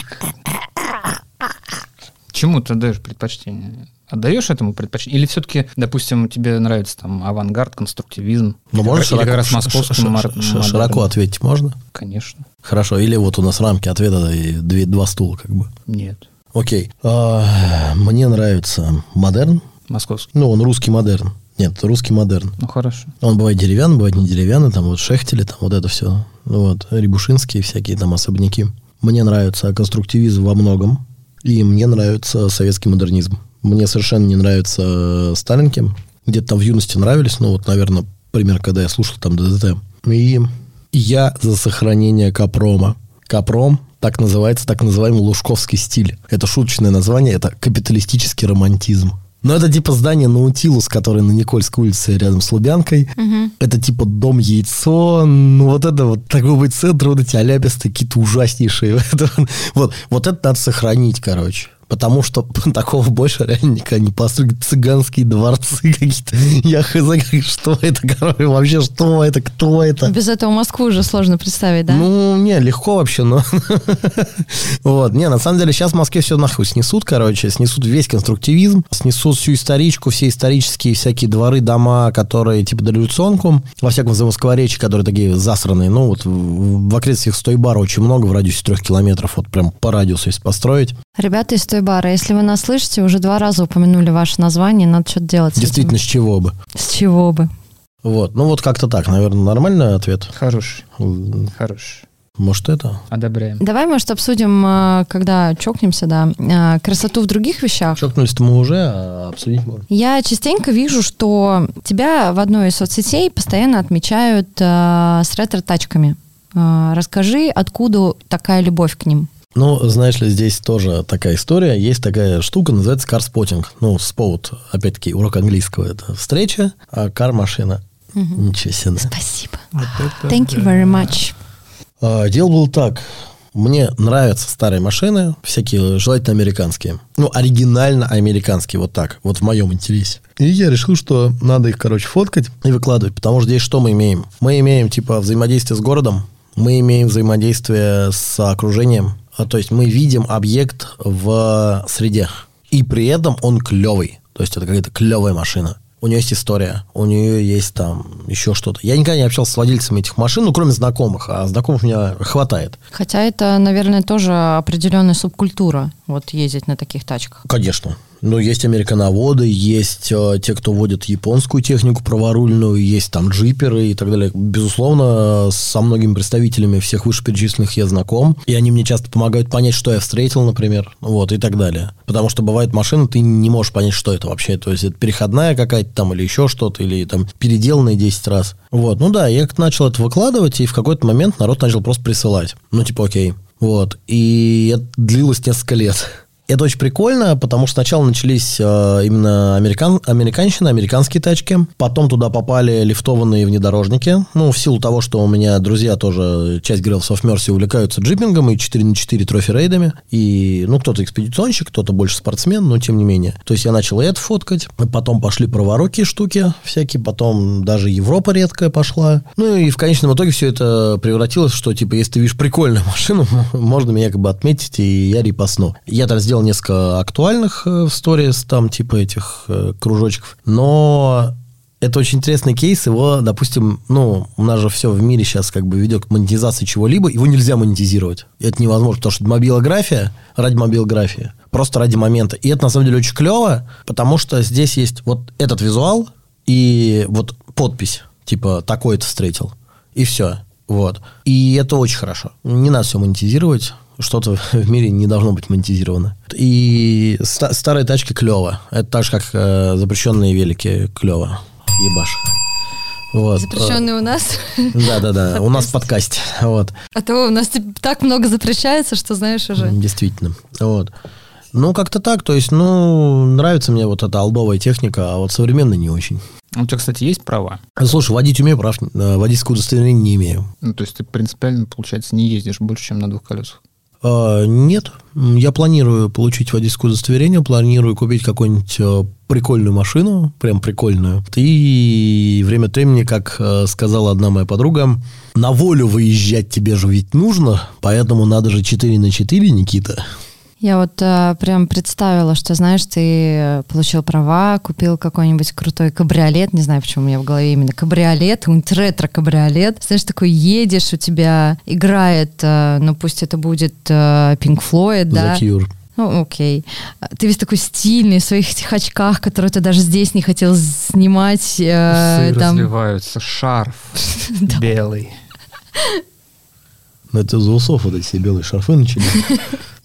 Чему ты даешь предпочтение? Отдаешь этому предпочтение? Или все-таки, допустим, тебе нравится там авангард, конструктивизм? Ну, можно широко, как раз московскому ш- ш- ш- широко ответить можно? Конечно. Хорошо. Или вот у нас рамки ответа две, два стула как бы. Нет. Окей. А, мне нравится модерн. Московский. Ну, он русский модерн. Нет, русский модерн. Ну, хорошо. Он бывает деревянный, бывает не деревянный. Там вот шехтели, там вот это все. Вот. Рябушинские всякие там особняки. Мне нравится конструктивизм во многом. И мне нравится советский модернизм. Мне совершенно не нравится стареньким. Где-то там в юности нравились. Ну, вот, наверное, пример, когда я слушал там ДДТ. И я за сохранение Капрома. Капром, так называется, так называемый лужковский стиль. Это шуточное название, это капиталистический романтизм. Но это типа здание Наутилус, которое на Никольской улице рядом с Лубянкой. Угу. Это типа дом-яйцо, ну вот это вот торговый центр, вот эти аляписты какие-то ужаснейшие. вот, вот это надо сохранить, короче. Потому что такого больше реально никогда не построили. Цыганские дворцы какие-то. Я хз, что это, короче, вообще, что это, кто это? Без этого Москву уже сложно представить, да? Ну, не, легко вообще, но... вот, не, на самом деле, сейчас в Москве все нахуй снесут, короче, снесут весь конструктивизм, снесут всю историчку, все исторические всякие дворы, дома, которые, типа, дореволюционку, во всяком за Москворечье, которые такие засранные, ну, вот, в окрестностях Стойбара очень много, в радиусе трех километров, вот, прям по радиусу, если построить. Ребята из Стойбара, если вы нас слышите, уже два раза упомянули ваше название, надо что-то делать. Действительно, с, с чего бы? С чего бы? Вот, ну вот как-то так, наверное, нормальный ответ. Хороший, хороший. Может, это? Одобряем. Давай, может, обсудим, когда чокнемся, да, красоту в других вещах. Чокнулись-то мы уже, а обсудить можно. Я частенько вижу, что тебя в одной из соцсетей постоянно отмечают э, с ретро-тачками. Э, расскажи, откуда такая любовь к ним? Ну, знаешь ли, здесь тоже такая история. Есть такая штука, называется карспотинг. Ну, спот, опять-таки, урок английского. Это встреча, а кар-машина. Угу. Ничего себе. Спасибо. Это... Thank you very much. А, дело было так. Мне нравятся старые машины, всякие, желательно американские. Ну, оригинально американские, вот так, вот в моем интересе. И я решил, что надо их, короче, фоткать и выкладывать. Потому что здесь что мы имеем? Мы имеем, типа, взаимодействие с городом. Мы имеем взаимодействие с окружением. То есть мы видим объект в среде, и при этом он клевый. То есть это какая-то клевая машина. У нее есть история, у нее есть там еще что-то. Я никогда не общался с владельцами этих машин, ну, кроме знакомых, а знакомых у меня хватает. Хотя это, наверное, тоже определенная субкультура, вот ездить на таких тачках. Конечно. Ну, есть американоводы, есть э, те, кто водит японскую технику праворульную, есть там джиперы и так далее. Безусловно, со многими представителями всех вышеперечисленных я знаком, и они мне часто помогают понять, что я встретил, например, вот, и так далее. Потому что бывает машина, ты не можешь понять, что это вообще, то есть это переходная какая-то там или еще что-то, или там переделанная десять раз. Вот, ну да, я как-то начал это выкладывать, и в какой-то момент народ начал просто присылать. Ну, типа, окей. Вот, и это длилось несколько лет. Это очень прикольно, потому что сначала начались э, именно американ, американщина, американские тачки. Потом туда попали лифтованные внедорожники. Ну, в силу того, что у меня друзья тоже, часть Gravels of Mercy, увлекаются джипингом и четыре на четыре трофи-рейдами. И, ну, кто-то экспедиционщик, кто-то больше спортсмен, но тем не менее. То есть я начал и это фоткать. Потом пошли праворукие штуки всякие. Потом даже Европа редкая пошла. Ну, и в конечном итоге все это превратилось, что, типа, если ты видишь прикольную машину, можно меня как бы отметить, и я репостну. Я там сделал несколько актуальных в сторис, там типа этих э, кружочков, но это очень интересный кейс, его, допустим, ну, у нас же все в мире сейчас как бы ведет к монетизации чего-либо, его нельзя монетизировать, это невозможно, потому что мобилография ради мобилографии, просто ради момента, и это на самом деле очень клево, потому что здесь есть вот этот визуал и вот подпись, типа, такой-то встретил, и все, вот, и это очень хорошо, не надо все монетизировать. Что-то в мире не должно быть монетизировано. И ста- старые тачки клево. Это так же, как э, запрещенные велики клево. Ебаш. Вот. Запрещенные у нас? Да-да-да, у нас в подкасте. Вот. А то у нас так много запрещается, что знаешь уже. Действительно. Вот. Ну, как-то так. То есть, ну, нравится мне вот эта олдовая техника, а вот современная не очень. У тебя, кстати, есть права? Слушай, водить умею, прав. Водительское удостоверение не имею. Ну, то есть ты принципиально, получается, не ездишь больше, чем на двух колесах? А, нет. Я планирую получить водительское удостоверение, планирую купить какую-нибудь прикольную машину, прям прикольную. И время от времени, как сказала одна моя подруга, на волю выезжать тебе же ведь нужно, поэтому надо же четыре на четыре, Никита. Я вот э, прям представила, что, знаешь, ты получил права, купил какой-нибудь крутой кабриолет, не знаю, почему у меня в голове именно кабриолет, ретро-кабриолет. Знаешь, такой едешь, у тебя играет, э, ну пусть это будет э, Pink Floyd, да? The Cure. Ну, окей. Ты весь такой стильный, в своих этих очках, которые ты даже здесь не хотел снимать. Э, Усы там... разливаются, шарф белый. Ну, это из-за усов вот эти все белые шарфы начали.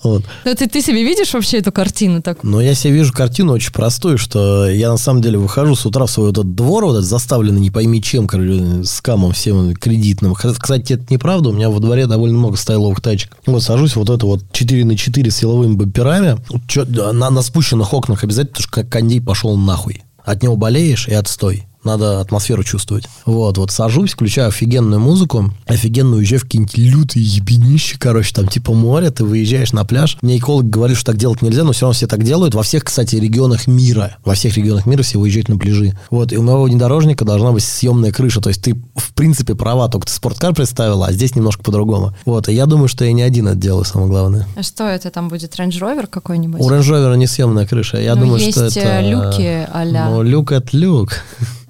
Вот. Но ты, ты себе видишь вообще эту картину так? Ну, я себе вижу картину очень простую, что я на самом деле выхожу с утра в свой вот этот двор, вот этот заставленный не пойми чем, короче, скамом всем кредитным. Кстати, это неправда, у меня во дворе довольно много стайловых тачек. Вот сажусь, вот это вот четыре на четыре с силовыми бамперами, Че, на, на спущенных окнах обязательно, потому что кондей пошел нахуй. От него болеешь и отстой. Надо атмосферу чувствовать. Вот, вот сажусь, включаю офигенную музыку, офигенно уезжаю в какие-нибудь лютые ебенища, короче, там типа море, ты выезжаешь на пляж. Мне эколог говорит, что так делать нельзя, но все равно все так делают. Во всех, кстати, регионах мира. Во всех регионах мира все выезжают на пляжи. Вот, и у моего внедорожника должна быть съемная крыша. То есть ты, в принципе, права, только ты спорткар представила, а здесь немножко по-другому. Вот, и я думаю, что я не один это делаю, самое главное. А что это там будет? Range Rover какой-нибудь? У Range Rover не съемная крыша. Я ну, думаю, что это... люки а-ля... Ну, люк это люк.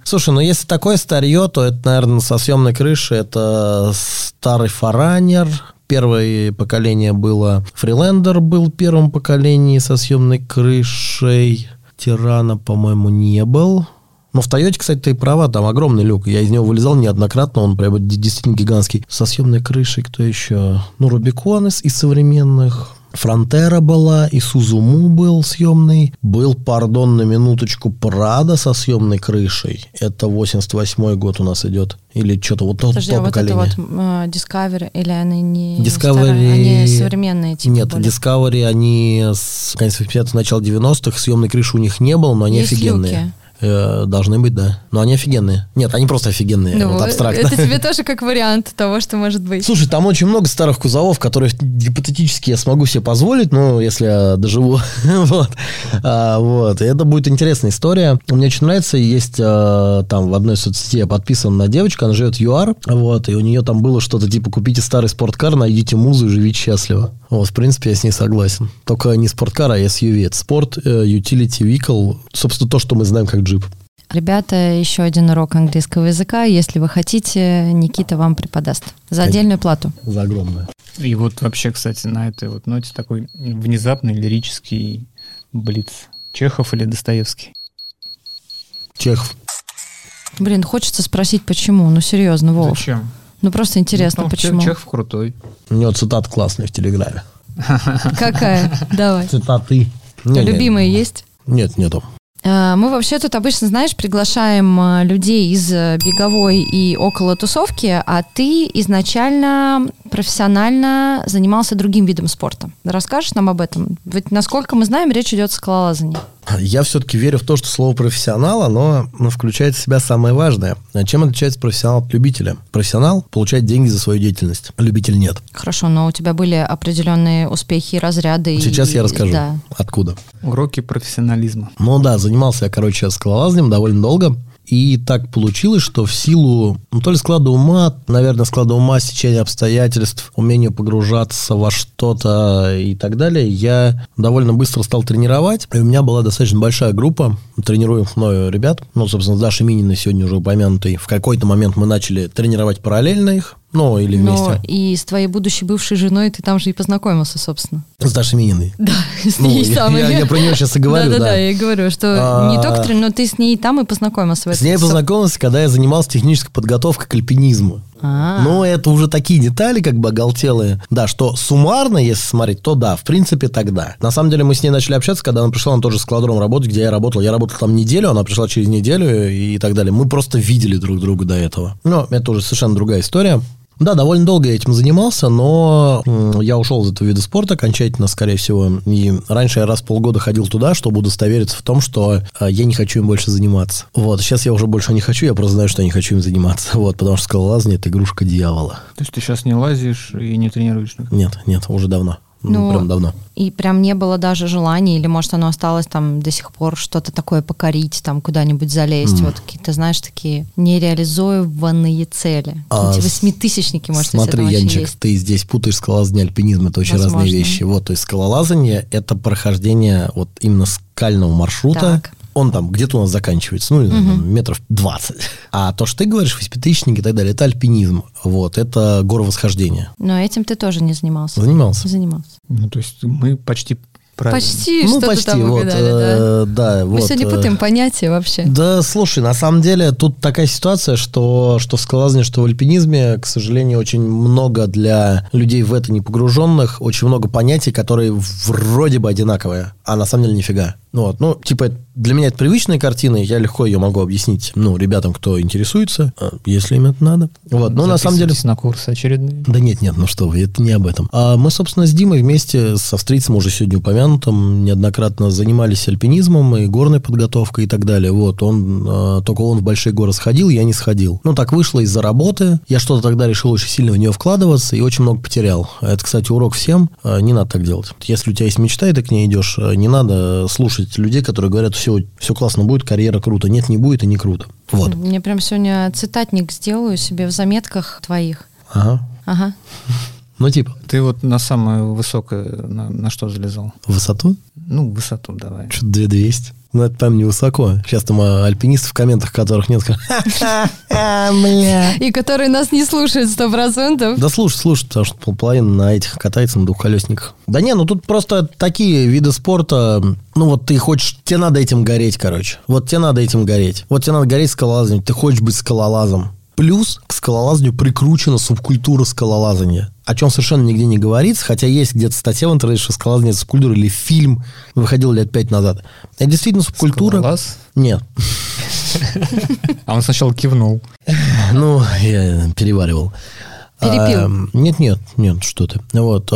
Слушай, ну если такое старье, то это, наверное, со съемной крыши. Это старый Форанер. Первое поколение было... Фрилендер был в первом поколении со съемной крышей. Тирана, по-моему, не был. Но в Тойоте, кстати, ты права, там огромный люк. Я из него вылезал неоднократно, он прямо действительно гигантский. Со съемной крышей кто еще? Ну, Рубикон из, из современных... Фронтера была, и Сузуму был съемный. Был, пардон, на минуточку, Прада со съемной крышей. Это восемьдесят восьмой год у нас идет. Или что-то вот то, Подожди, то а поколение. Вот это вот uh, Discovery, или они не Discovery... старые, они современные? Типа, нет, более. Discovery, они с конец восьмидесятых, начала девяностых, съемной крыши у них не было, но они Есть офигенные. Люки? Должны быть, да. Но они офигенные. Нет, они просто офигенные. Ну, вот абстрактно. Это тебе тоже как вариант того, что может быть. Слушай, там очень много старых кузовов, которые гипотетически я смогу себе позволить, ну, если я доживу. Вот. А, вот. И это будет интересная история. Мне очень нравится. Есть а, там в одной соцсети я подписан на девочку, она живет в ЮАР. Вот. И у нее там было что-то типа «Купите старый спорткар, найдите музу и живите счастливо». Вот, в принципе, я с ней согласен. Только не спорткар, а эс ю ви. Это спорт, utility vehicle. Собственно, то, что мы знаем как джип. Ребята, еще один урок английского языка. Если вы хотите, Никита вам преподаст. За отдельную плату. За огромную. И вот вообще, кстати, на этой вот ноте такой внезапный лирический блиц. Чехов или Достоевский? Чехов. Блин, хочется спросить, почему. Ну, серьезно, Вов. Зачем? Ну, просто интересно, ну, почему. Чехов крутой. У него цитат классный в Телеграме. Какая? Давай. Цитаты. Любимые есть? Нет, нету. Мы вообще тут обычно, знаешь, приглашаем людей из беговой и около тусовки, а ты изначально профессионально занимался другим видом спорта. Расскажешь нам об этом? Ведь, насколько мы знаем, речь идет о скалолазании. Я все-таки верю в то, что слово «профессионал», оно включает в себя самое важное. Чем отличается профессионал от любителя? Профессионал получает деньги за свою деятельность, а любитель нет. Хорошо, но у тебя были определенные успехи, разряды. Сейчас и... я расскажу, да. Откуда. Уроки профессионализма. Ну да, занимался я, короче, скалолазанием довольно долго. И так получилось, что в силу, ну, то ли склада ума, наверное, склада ума, стечения обстоятельств, умения погружаться во что-то и так далее, я довольно быстро стал тренировать. И у меня была достаточно большая группа тренируемых мною ребят. Ну, собственно, Даша Минина сегодня уже упомянутой. В какой-то момент мы начали тренировать параллельно их. Ну, или вместе. Но и с твоей будущей бывшей женой ты там же и познакомился, собственно. С Дашей Мининой. Да, с ней ну, самой. Я, я, я про нее сейчас и говорю, да. Да, да, я говорю, что а... не только тренер, но ты с ней там и познакомился. В этом. С ней познакомился, когда я занимался технической подготовкой к альпинизму. А-а-а. Но это уже такие детали, как бы оголтелые. Да, что суммарно, если смотреть, то да, в принципе, тогда. На самом деле мы с ней начали общаться, когда она пришла на тот же скалодром работать, где я работал. Я работал там неделю, она пришла через неделю и так далее. Мы просто видели друг друга до этого. Но это уже совершенно другая история. Да, довольно долго я этим занимался, но я ушел из этого вида спорта окончательно, скорее всего. И раньше я раз в полгода ходил туда, чтобы удостовериться в том, что я не хочу им больше заниматься. Вот, сейчас я уже больше не хочу, я просто знаю, что я не хочу им заниматься. Вот, потому что скалолазание – это игрушка дьявола. То есть ты сейчас не лазишь и не тренируешь? Никак? Нет, нет, уже давно. Ну, ну, прям давно. И прям не было даже желания, или, может, оно осталось там до сих пор что-то такое покорить, там куда-нибудь залезть, mm. вот какие-то, знаешь, такие нереализованные цели. А, эти восьмитысячники, может, смотри, Янчик, есть. Ты здесь путаешь скалолазание и алпинизм, это очень возможно. Разные вещи. Вот, то есть скалолазание – это прохождение вот именно скального маршрута. Так. Он там где-то у нас заканчивается, ну, mm-hmm. метров двадцать. А то, что ты говоришь, восьмитысячники и так далее, это альпинизм, вот, это горовосхождение. Но этим ты тоже не занимался. Занимался. Занимался. Ну, то есть мы почти... Правильно. Почти, ну, что-то почти, там угадали, вот, э, да. да. Мы вот, сегодня путаем э, понятия вообще. Да, слушай, на самом деле тут такая ситуация, что, что в скалолазании, что в альпинизме, к сожалению, очень много для людей в это не погруженных, очень много понятий, которые вроде бы одинаковые, а на самом деле нифига. Вот, ну, типа, для меня это привычная картина, я легко ее могу объяснить, ну, ребятам, кто интересуется, если им это надо. Вот, ну, на самом деле... на курсы очередные. Да нет, нет, ну что вы, это не об этом. А мы, собственно, с Димой вместе с австрийцем уже сегодня упомянули, там неоднократно занимались альпинизмом и горной подготовкой и так далее. Вот, он, э, только он в большие горы сходил, я не сходил. Ну, так вышло из-за работы. Я что-то тогда решил очень сильно в нее вкладываться и очень много потерял. Это, кстати, урок всем. Э, не надо так делать. Если у тебя есть мечта, и ты к ней идешь, не надо слушать людей, которые говорят, все, все классно будет, карьера круто. Нет, не будет и не круто. Вот. Мне прям сегодня цитатник сделаю себе в заметках твоих. Ага. Ага. Ну, типа. Ты вот на самое высокое на, на что залезал? Высоту? Ну, высоту давай. Что-то две тысячи двести. Ну, это там не высоко. Сейчас там альпинисты в комментах, которых нет. И которые нас не слушают сто процентов. Да слушай, слушай, потому что половина на этих катается на двухколесниках. Да не, ну тут просто такие виды спорта... Ну, вот ты хочешь... Тебе надо этим гореть, короче. Вот тебе надо этим гореть. Вот тебе надо гореть скалолазанием. Ты хочешь быть скалолазом. Плюс к скалолазанию прикручена субкультура скалолазания, о чем совершенно нигде не говорится, хотя есть где-то статья в интернете, что скалолазание – это субкультура, или фильм выходил лет пять назад. Это действительно субкультура... Скалолаз? Нет. А он сначала кивнул. Ну, я переваривал. Перепил. Нет, нет, нет, что ты. Вот.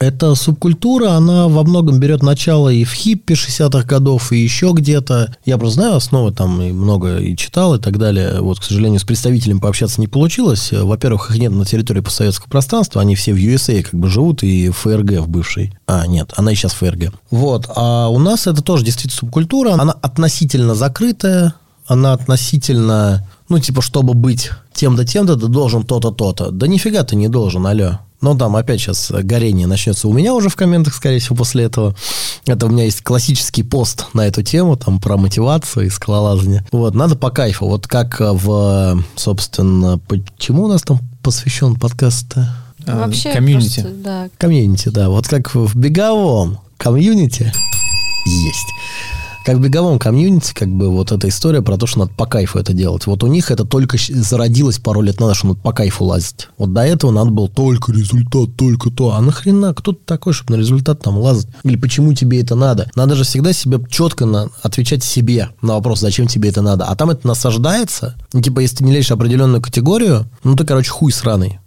Эта субкультура, она во многом берет начало и в хиппи шестидесятых годов, и еще где-то. Я просто знаю основы, там и много и читал, и так далее. Вот, к сожалению, с представителями пообщаться не получилось. Во-первых, их нет на территории постсоветского пространства, они все в ю эс эй как бы живут, и эф эр гэ в бывшей. А, нет, она и сейчас эф эр гэ. Вот. А у нас это тоже действительно субкультура. Она относительно закрытая, она относительно... Ну, типа, чтобы быть тем-то, тем-то, ты должен то-то, то-то. Да нифига ты не должен, алло. Ну, там опять сейчас горение начнется у меня уже в комментах, скорее всего, после этого. Это у меня есть классический пост на эту тему, там, про мотивацию и скалолазание. Вот, надо по кайфу. Вот как в, собственно, почему у нас там посвящен подкаст-то? Вообще комьюнити. Просто, да. Комьюнити, да. Вот как в беговом комьюнити есть. Как в беговом комьюнити, как бы вот эта история про то, что надо по кайфу это делать. Вот у них это только зародилось пару лет назад, что надо по кайфу лазить. Вот до этого надо было только результат, только то. А нахрена кто-то такой, чтобы на результат там лазать? Или почему тебе это надо? Надо же всегда себе четко на, отвечать себе на вопрос, зачем тебе это надо. А там это насаждается. Ну, типа, если ты не лезешь в определенную категорию, ну, ты, короче, хуй сраный.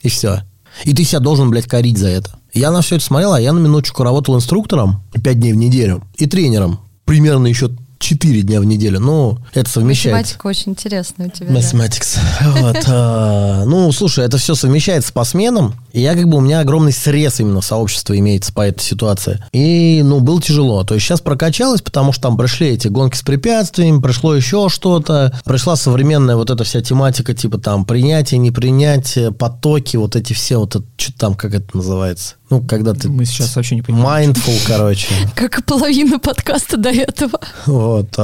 И все. И ты себя должен, блядь, корить за это. Я на все это смотрел, а я на минуточку работал инструктором пять дней в неделю и тренером. Примерно еще четыре дня в неделю. Ну, это совмещается. Математика очень интересная у тебя. Математикс. Вот. Ну, слушай, это все совмещается по сменам. И я как бы, у меня огромный срез именно сообщества имеется по этой ситуации. И, ну, было тяжело. То есть сейчас прокачалось, потому что там пришли эти гонки с препятствиями, пришло еще что-то. Пришла современная вот эта вся тематика, типа там принятие, непринятие, потоки, вот эти все, вот это, что там, как это называется? Ну, когда ты... Мы сейчас вообще не понимаем. Mindful, короче. Как и половина подкаста до этого. Вот. Э,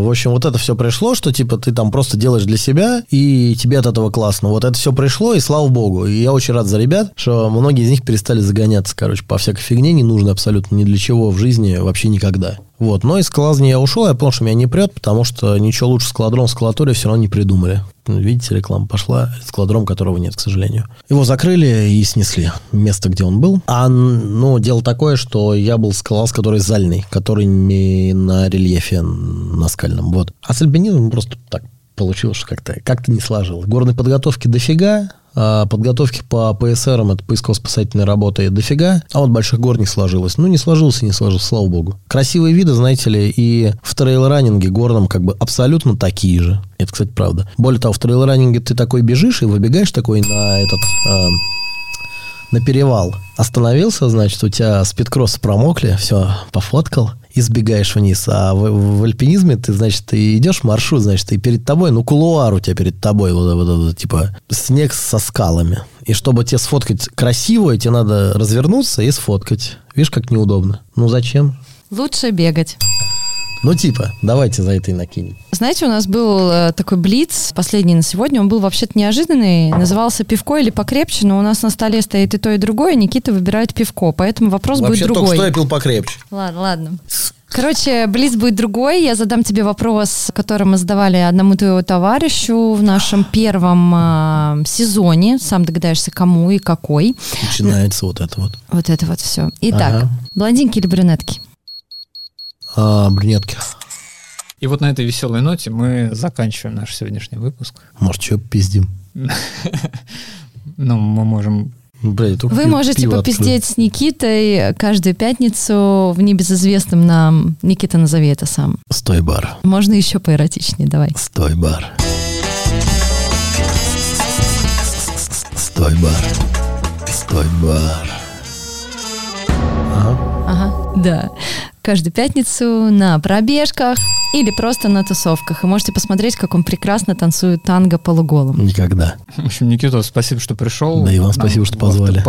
в общем, вот это все пришло, что, типа, ты там просто делаешь для себя, и тебе от этого классно. Вот это все пришло, и слава богу. И я очень рад за ребят, что многие из них перестали загоняться, короче, по всякой фигне, не нужно абсолютно ни для чего в жизни вообще никогда. Вот. Но из скалолазания я ушел, я понял, что меня не прет, потому что ничего лучше скалодром, скалатория все равно не придумали. Видите, реклама пошла, скалодром которого нет, к сожалению. Его закрыли и снесли место, где он был. А, ну, дело такое, что я был скалолаз, который зальный, который не на рельефе, на скальном. Вот. А с альпинизмом просто так получилось, что как-то, как-то не сложилось. Горной подготовки дофига, подготовки по ПСРам, это поисково-спасательной работы, дофига, а вот больших гор не сложилось. Ну, не сложился, не сложился, слава богу. Красивые виды, знаете ли, и в трейл-раннинге горном как бы абсолютно такие же. Это, кстати, правда. Более того, в трейл-раннинге ты такой бежишь и выбегаешь такой на этот... Э, на перевал. Остановился, значит, у тебя спидкроссы промокли, все, пофоткал, и сбегаешь вниз. А в, в, в альпинизме ты, значит, ты идешь маршрут, значит, и перед тобой, ну, кулуар у тебя перед тобой, вот, вот, вот, типа, снег со скалами. И чтобы тебе сфоткать красивое, тебе надо развернуться и сфоткать. Видишь, как неудобно. Ну, зачем? Лучше бегать. Ну, типа, давайте за это и накинем. Знаете, у нас был э, такой блиц, последний на сегодня, он был вообще-то неожиданный, назывался «Пивко или покрепче», но у нас на столе стоит и то, и другое, Никита выбирает пивко, поэтому вопрос вообще будет другой. Вообще только что я пил покрепче. Ладно, ладно. Короче, блиц будет другой, я задам тебе вопрос, который мы задавали одному твоему товарищу в нашем первом э, сезоне, сам догадаешься, кому и какой. Начинается вот это вот. Вот это вот все. Итак, ага. Блондинки или брюнетки? А, брюнетки. И вот на этой веселой ноте мы заканчиваем наш сегодняшний выпуск. Может, что пиздим? Ну, мы можем... Вы можете попиздеть с Никитой каждую пятницу в небезызвестном нам... Никита, назови это сам. Стой бар. Можно еще поэротичнее, давай. Стой бар. Стой бар. Стой бар. Ага. Ага, да. Каждую пятницу на пробежках или просто на тусовках. И можете посмотреть, как он прекрасно танцует танго полуголым. Никогда. В общем, Никита, спасибо, что пришел. Да и вам спасибо, что позвали.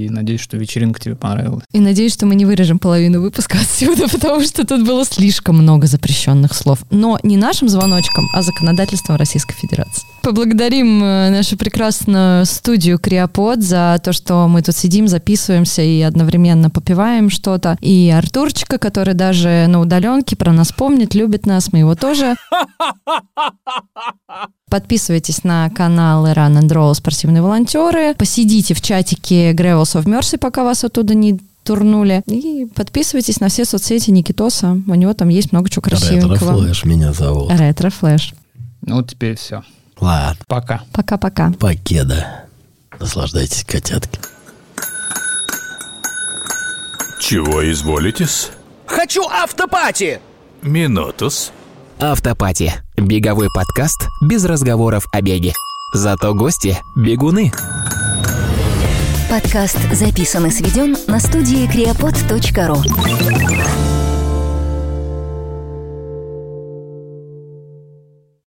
И надеюсь, что вечеринка тебе понравилась. И надеюсь, что мы не вырежем половину выпуска отсюда, потому что тут было слишком много запрещенных слов. Но не нашим звоночком, а законодательством Российской Федерации. Поблагодарим нашу прекрасную студию Криопод за то, что мы тут сидим, записываемся и одновременно попиваем что-то. И Артурчика, который даже на удаленке про нас помнит, любит нас, мы его тоже. Подписывайтесь на каналы Run and Roll «Спортивные волонтеры». Посидите в чатике Gravels of Mercy, пока вас оттуда не турнули. И подписывайтесь на все соцсети Никитоса. У него там есть много чего красивенького. Ретрофлэш меня зовут. Ретрофлэш. Ну, теперь все. Ладно. Пока. Пока-пока. Покеда. Наслаждайтесь, котятки. Чего изволитесь? Хочу автопати! Минутус. Автопати. Беговой подкаст без разговоров о беге. Зато гости – бегуны. Подкаст записан и сведен на студии криопод точка ру.